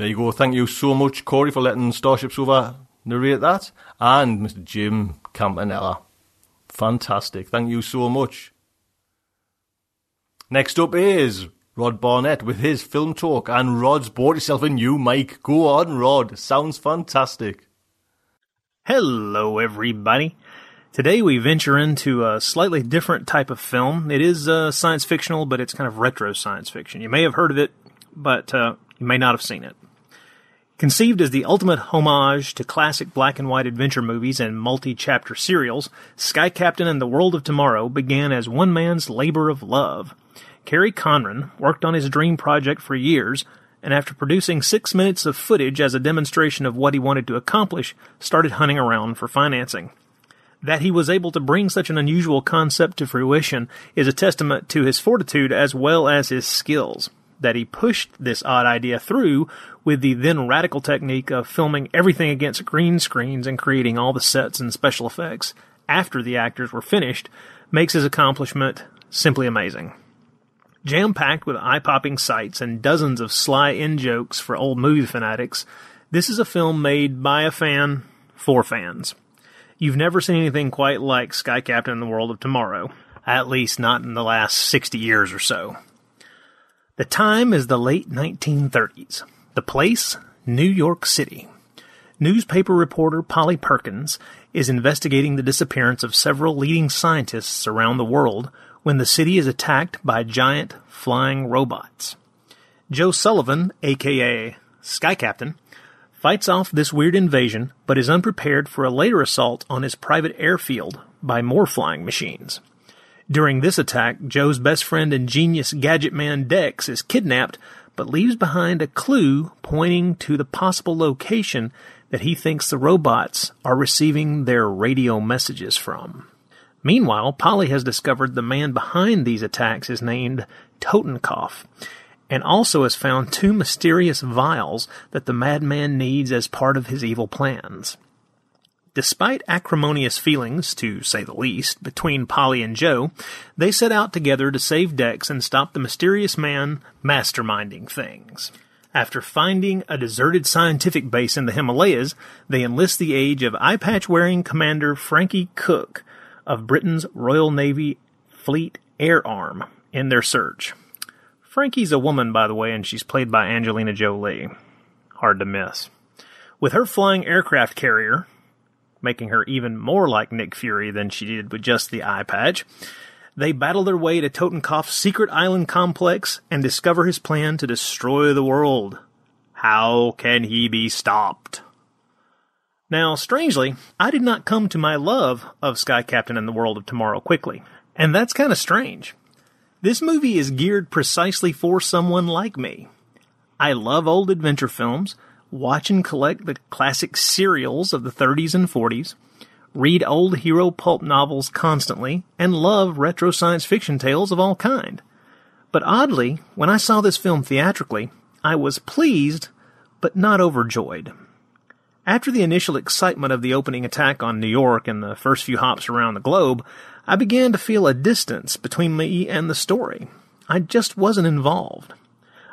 you go. Thank you so much, Cory, for letting Starship Sofa narrate that. And Mr. Jim Campanella. Fantastic. Thank you so much. Next up is Rod Barnett with his film talk. And Rod's bought himself a new mic. Go on, Rod. Sounds fantastic. Hello, everybody. Today we venture into a slightly different type of film. It is science fictional, but it's kind of retro science fiction. You may have heard of it, but you may not have seen it. Conceived as the ultimate homage to classic black and white adventure movies and multi-chapter serials, Sky Captain and the World of Tomorrow began as one man's labor of love. Kerry Conran worked on his dream project for years, and after producing 6 minutes of footage as a demonstration of what he wanted to accomplish, started hunting around for financing. That he was able to bring such an unusual concept to fruition is a testament to his fortitude as well as his skills. That he pushed this odd idea through with the then radical technique of filming everything against green screens and creating all the sets and special effects after the actors were finished makes his accomplishment simply amazing. Jam-packed with eye-popping sights and dozens of sly in-jokes for old movie fanatics, this is a film made by a fan for fans. You've never seen anything quite like Sky Captain and the World of Tomorrow, at least not in the last 60 years or so. The time is the late 1930s. The place, New York City. Newspaper reporter Polly Perkins is investigating the disappearance of several leading scientists around the world when the city is attacked by giant flying robots. Joe Sullivan, a.k.a. Sky Captain, fights off this weird invasion but is unprepared for a later assault on his private airfield by more flying machines. During this attack, Joe's best friend and genius gadget man Dex is kidnapped, but leaves behind a clue pointing to the possible location that he thinks the robots are receiving their radio messages from. Meanwhile, Polly has discovered the man behind these attacks is named Totenkopf, and also has found two mysterious vials that the madman needs as part of his evil plans. Despite acrimonious feelings, to say the least, between Polly and Joe, they set out together to save Dex and stop the mysterious man masterminding things. After finding a deserted scientific base in the Himalayas, they enlist the aid of eye-patch-wearing Commander Frankie Cook of Britain's Royal Navy Fleet Air Arm in their search. Frankie's a woman, by the way, and she's played by Angelina Jolie. Hard to miss. With her flying aircraft carrier, making her even more like Nick Fury than she did with just the eye patch. They battle their way to Totenkopf's secret island complex and discover his plan to destroy the world. How can he be stopped? Now, strangely, I did not come to my love of Sky Captain and the World of Tomorrow quickly, and that's kind of strange. This movie is geared precisely for someone like me. I love old adventure films, watch and collect the classic serials of the 30s and 40s, read old hero pulp novels constantly, and love retro science fiction tales of all kind. But oddly, when I saw this film theatrically, I was pleased, but not overjoyed. After the initial excitement of the opening attack on New York and the first few hops around the globe, I began to feel a distance between me and the story. I just wasn't involved.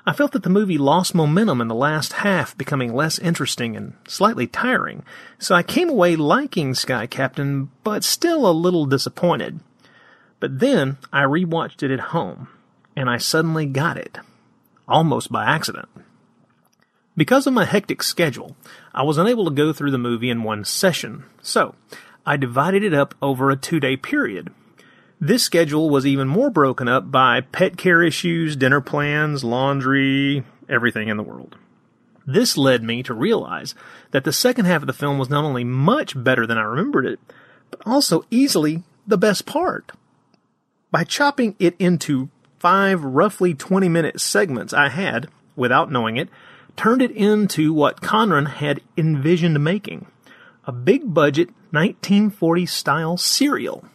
I felt that the movie lost momentum in the last half, becoming less interesting and slightly tiring, so I came away liking Sky Captain, but still a little disappointed. But then I rewatched it at home, and I suddenly got it. Almost by accident. Because of my hectic schedule, I was unable to go through the movie in one session, so I divided it up over a 2-day period. This schedule was even more broken up by pet care issues, dinner plans, laundry, everything in the world. This led me to realize that the second half of the film was not only much better than I remembered it, but also easily the best part. By chopping it into 5 roughly 20-minute segments I had, without knowing it, turned it into what Conran had envisioned making, a big-budget 1940s-style serial.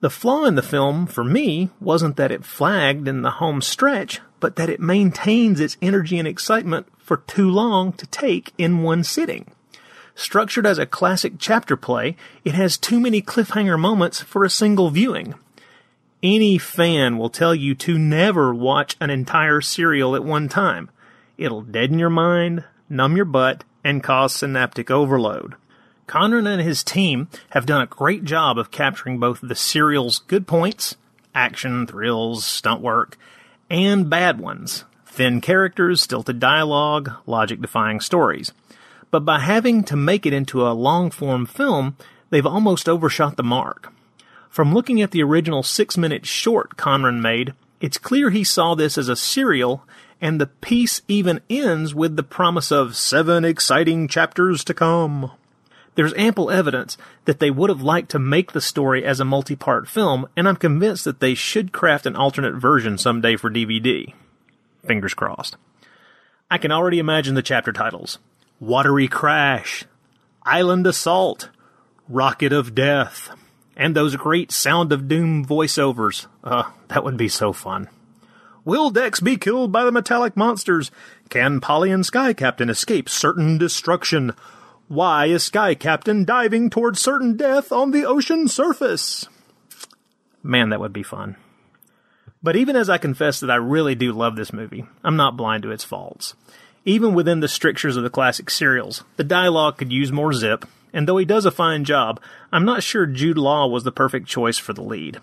The flaw in the film, for me, wasn't that it flagged in the home stretch, but that it maintains its energy and excitement for too long to take in one sitting. Structured as a classic chapter play, it has too many cliffhanger moments for a single viewing. Any fan will tell you to never watch an entire serial at one time. It'll deaden your mind, numb your butt, and cause synaptic overload. Conran and his team have done a great job of capturing both the serial's good points, action, thrills, stunt work, and bad ones, thin characters, stilted dialogue, logic-defying stories. But by having to make it into a long-form film, they've almost overshot the mark. From looking at the original 6-minute short Conran made, it's clear he saw this as a serial, and the piece even ends with the promise of 7 exciting chapters to come. There's ample evidence that they would have liked to make the story as a multi-part film, and I'm convinced that they should craft an alternate version someday for DVD. Fingers crossed. I can already imagine the chapter titles. Watery Crash, Island Assault, Rocket of Death, and those great Sound of Doom voiceovers. That would be so fun. Will Dex be killed by the metallic monsters? Can Polly and Sky Captain escape certain destruction? Why is Sky Captain diving toward certain death on the ocean surface? Man, that would be fun. But even as I confess that I really do love this movie, I'm not blind to its faults. Even within the strictures of the classic serials, the dialogue could use more zip, and though he does a fine job, I'm not sure Jude Law was the perfect choice for the lead.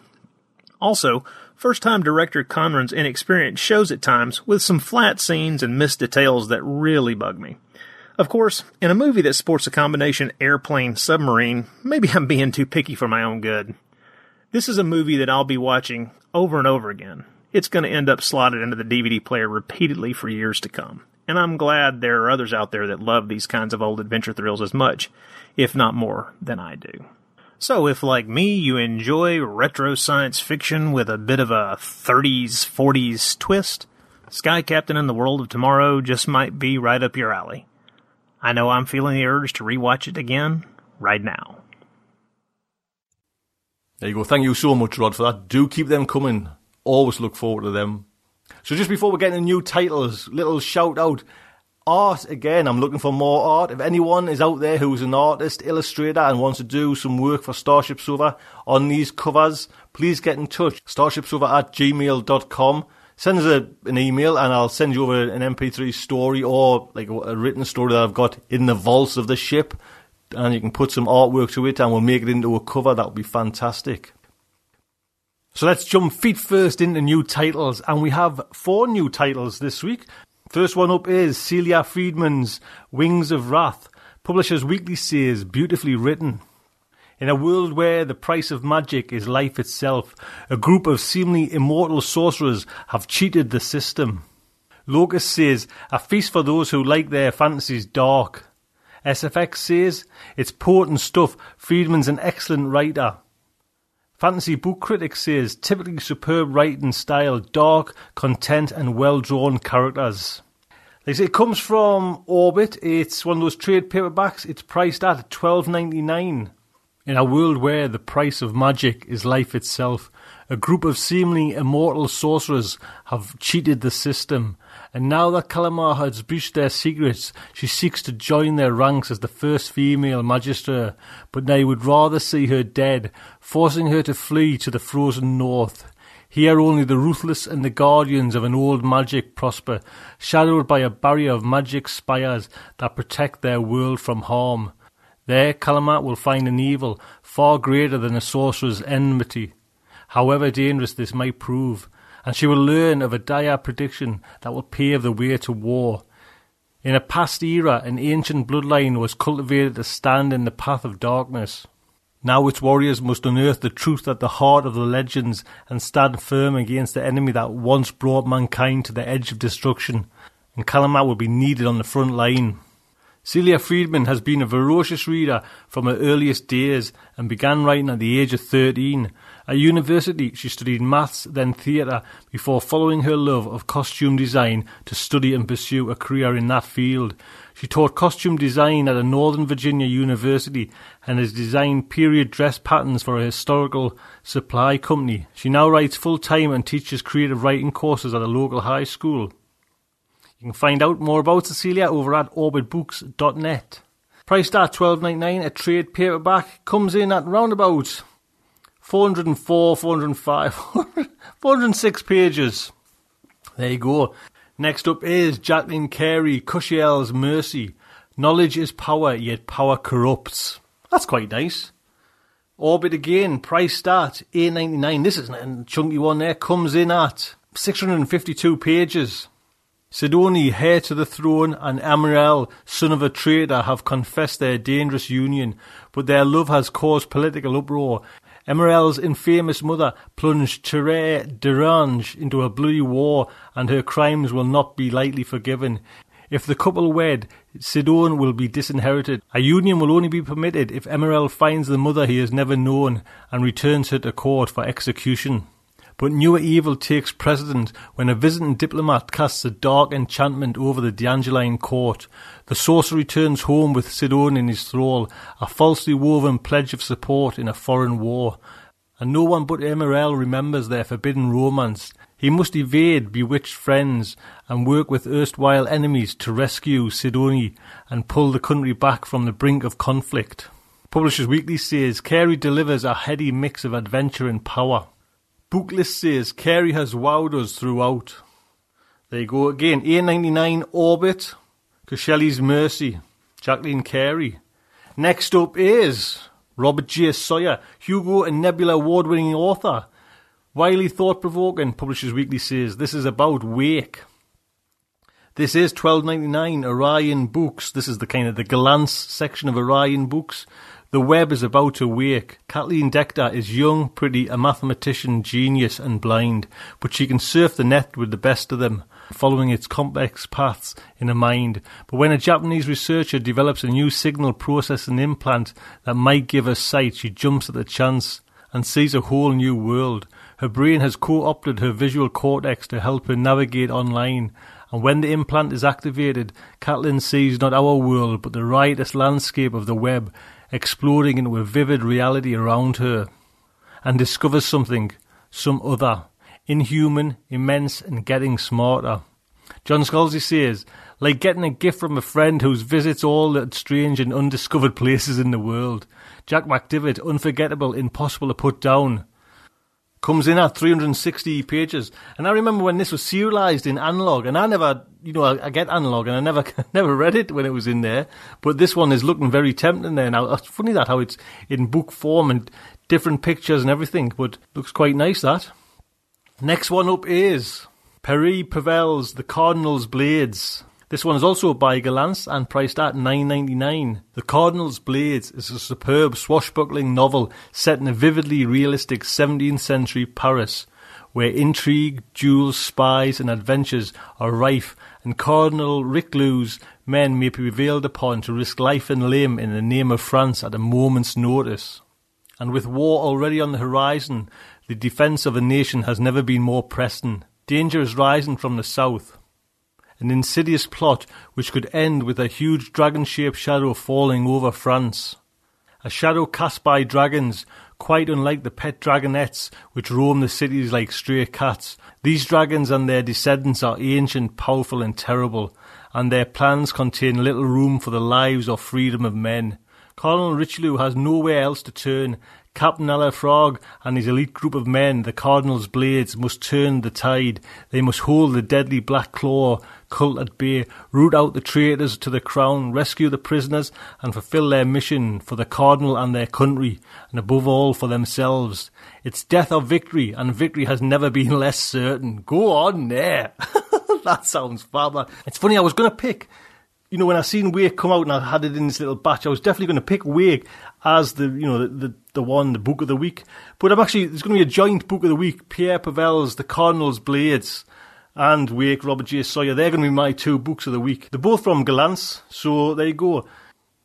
Also, first-time director Conran's inexperience shows at times, with some flat scenes and missed details that really bug me. Of course, in a movie that sports a combination airplane-submarine, maybe I'm being too picky for my own good. This is a movie that I'll be watching over and over again. It's going to end up slotted into the DVD player repeatedly for years to come. And I'm glad there are others out there that love these kinds of old adventure thrills as much, if not more, than I do. So if, like me, you enjoy retro science fiction with a bit of a 30s, 40s twist, Sky Captain and the World of Tomorrow just might be right up your alley. I know I'm feeling the urge to rewatch it again right now. There you go. Thank you so much, Rod, for that. Do keep them coming. Always look forward to them. So just before we get into new titles, little shout out. Art, again, I'm looking for more art. If anyone is out there who's an artist, illustrator, and wants to do some work for Starship Sofa on these covers, please get in touch. starshipsofa@gmail.com. Send us an email and I'll send you over an MP3 story or like a written story that I've got in the vaults of the ship. And you can put some artwork to it and we'll make it into a cover. That would be fantastic. So let's jump feet first into new titles, and we have 4 new titles this week. First one up is Celia Friedman's Wings of Wrath. Publishers Weekly says, beautifully written. In a world where the price of magic is life itself, a group of seemingly immortal sorcerers have cheated the system. Locus says, a feast for those who like their fantasies dark. SFX says, it's potent stuff. Friedman's an excellent writer. Fantasy Book Critic says, typically superb writing style, dark, content and well-drawn characters. They say it comes from Orbit. It's one of those trade paperbacks. It's priced at $12.99. In a world where the price of magic is life itself, a group of seemingly immortal sorcerers have cheated the system. And now that Calamar has breached their secrets, she seeks to join their ranks as the first female magister, but they would rather see her dead, forcing her to flee to the frozen north. Here only the ruthless and the guardians of an old magic prosper, shadowed by a barrier of magic spires that protect their world from harm. There Calamar will find an evil far greater than a sorcerer's enmity, however dangerous this might prove, and she will learn of a dire prediction that will pave the way to war. In a past era, an ancient bloodline was cultivated to stand in the path of darkness. Now its warriors must unearth the truth at the heart of the legends and stand firm against the enemy that once brought mankind to the edge of destruction, and Calamar will be needed on the front line. Celia Friedman has been a voracious reader from her earliest days and began writing at the age of 13. At university, she studied maths, then theatre, before following her love of costume design to study and pursue a career in that field. She taught costume design at a Northern Virginia university and has designed period dress patterns for a historical supply company. She now writes full-time and teaches creative writing courses at a local high school. You can find out more about Cecilia over at orbitbooks.net. Priced at $12.99, a trade paperback comes in at round about 404, 405, 406 pages. There you go. Next up is Jacqueline Carey, Cushiel's Mercy. Knowledge is power, yet power corrupts. That's quite nice. Orbit again, priced at $8.99. This is a chunky one there. Comes in at 652 pages. Sidoni, heir to the throne, and Amriel, son of a traitor, have confessed their dangerous union, but their love has caused political uproar. Amriel's infamous mother plunged Thérèse d'Orange into a bloody war, and her crimes will not be lightly forgiven. If the couple wed, Sidon will be disinherited. A union will only be permitted if Amriel finds the mother he has never known and returns her to court for execution. But newer evil takes precedence when a visiting diplomat casts a dark enchantment over the D'Angeline court. The sorcerer returns home with Sidon in his thrall, a falsely woven pledge of support in a foreign war. And no one but Amriel remembers their forbidden romance. He must evade bewitched friends and work with erstwhile enemies to rescue Sidoni and pull the country back from the brink of conflict. Publishers Weekly says Carey delivers a heady mix of adventure and power. Booklist says Carey has wowed us throughout. There you go again. $8.99 Orbit, Cushiel's Mercy, Jacqueline Carey. Next up is Robert J. Sawyer, Hugo and Nebula award-winning author. Wily thought-provoking, Publishers Weekly says. This is about Wake. This is $12.99, Orion Books. This is the kind of the glance section of Orion Books. The web is about to wake. Kathleen Decter is young, pretty, a mathematician, genius and blind, but she can surf the net with the best of them, following its complex paths in her mind. But when a Japanese researcher develops a new signal processing implant that might give her sight, she jumps at the chance and sees a whole new world. Her brain has co-opted her visual cortex to help her navigate online. And when the implant is activated, Catelyn sees not our world, but the riotous landscape of the web, exploding into a vivid reality around her. And discovers something, some other, inhuman, immense, and getting smarter. John Scalzi says, like getting a gift from a friend who visits all the strange and undiscovered places in the world. Jack McDivitt, unforgettable, impossible to put down. Comes in at 360 pages. And I remember when this was serialized in analog, and I never, I get analog, and I never read it when it was in there. But this one is looking very tempting there now. It's funny that how it's in book form and different pictures and everything, but looks quite nice that. Next one up is Perry Pavel's The Cardinal's Blades. This one is also by Galance and priced at $9.99. The Cardinal's Blades is a superb swashbuckling novel set in a vividly realistic 17th century Paris, where intrigue, duels, spies and adventures are rife, and cardinal recluse men may be prevailed upon to risk life and limb in the name of France at a moment's notice. And with war already on the horizon, the defence of a nation has never been more pressing. Danger is rising from the south. An insidious plot which could end with a huge dragon-shaped shadow falling over France. A shadow cast by dragons, quite unlike the pet dragonettes which roam the cities like stray cats. These dragons and their descendants are ancient, powerful and terrible, and their plans contain little room for the lives or freedom of men. Cardinal Richelieu has nowhere else to turn. Captain Alafrog and his elite group of men, the Cardinal's Blades, must turn the tide. They must hold the deadly Black Claw cult at bay, root out the traitors to the crown, rescue the prisoners, and fulfil their mission for the Cardinal and their country, and above all for themselves. It's death or victory, and victory has never been less certain. Go on there. That sounds fab. It's funny, I was going to pick... when I seen Wake come out and I had it in this little batch, I was definitely going to pick Wake as the book of the week. But there's going to be a joint book of the week, Pierre Pavel's The Cardinal's Blades and Wake, Robert J. Sawyer. They're going to be my two books of the week. They're both from Galance, so there you go.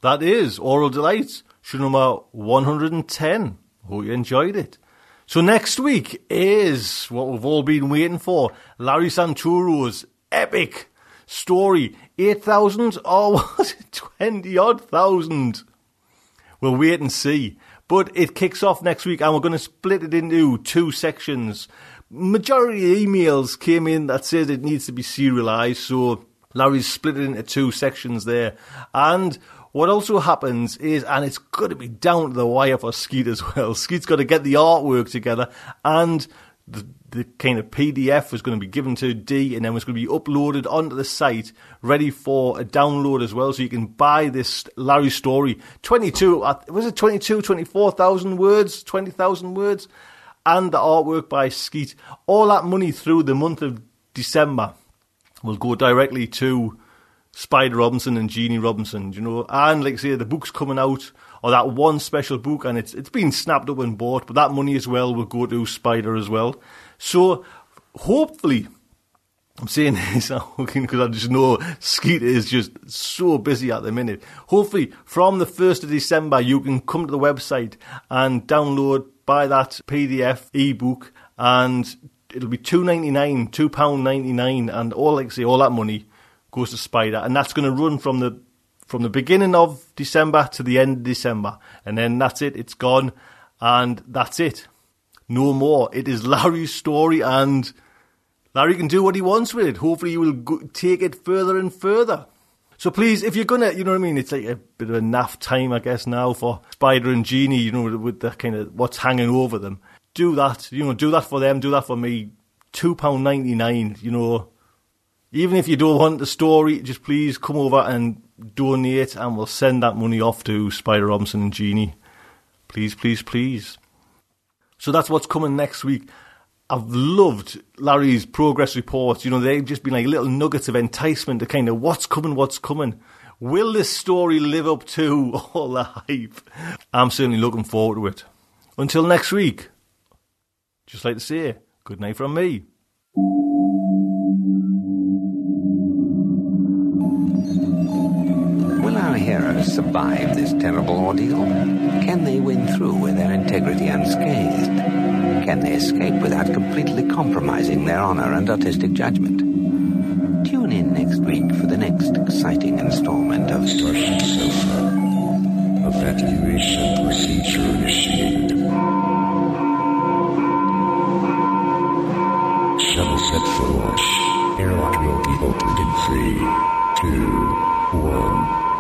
That is Aural Delights, show number 110. Hope you enjoyed it. So next week is what we've all been waiting for, Larry Santoro's epic story, 8,000 or was it 20,000? We'll wait and see. But it kicks off next week and we're going to split it into two sections. Majority of emails came in that says it needs to be serialised, so Larry's split it into two sections there. And What also happens is, and it's got to be down to the wire for Skeet as well, Skeet's got to get the artwork together, and the kind of PDF was going to be given to Dee and then was going to be uploaded onto the site, ready for a download as well, so you can buy this Larry story. 24,000 words, 20,000 words, and the artwork by Skeet. All that money through the month of December will go directly to Spider Robinson and Jeannie Robinson, you know. And like I say, the book's coming out, or that one special book, and it's been snapped up and bought, but that money as well will go to Spider as well. So hopefully, I'm saying this because I just know Skeet is just so busy at the minute. Hopefully, from the 1st of December, you can come to the website and download, buy that PDF ebook, and it'll be £2.99, and all, like I say, all that money goes to Spider, and that's going to run from the beginning of December to the end of December, and then that's it. It's gone, and that's it. No more. It is Larry's story, and Larry can do what he wants with it. Hopefully, he will take it further and further. So please, if you're gonna, you know what I mean, it's like a bit of a naff time, I guess, now for Spider and Jeannie. You know, with the kind of what's hanging over them. Do that. You know, do that for them. Do that for me. £2.99. You know. Even if you don't want the story, just please come over and donate, and we'll send that money off to Spider Robinson and Jeannie. Please, please, please. So that's what's coming next week. I've loved Larry's progress reports. You know, they've just been like little nuggets of enticement to kind of what's coming, what's coming. Will this story live up to all the hype? I'm certainly looking forward to it. Until next week, just like to say, good night from me. Heroes survive this terrible ordeal? Can they win through with their integrity unscathed? Can they escape without completely compromising their honor and artistic judgment? Tune in next week for the next exciting installment of Starship Sofa. Evacuation procedure initiated. Shuttle set for launch. Airlock will be opened in 3, 2, 1.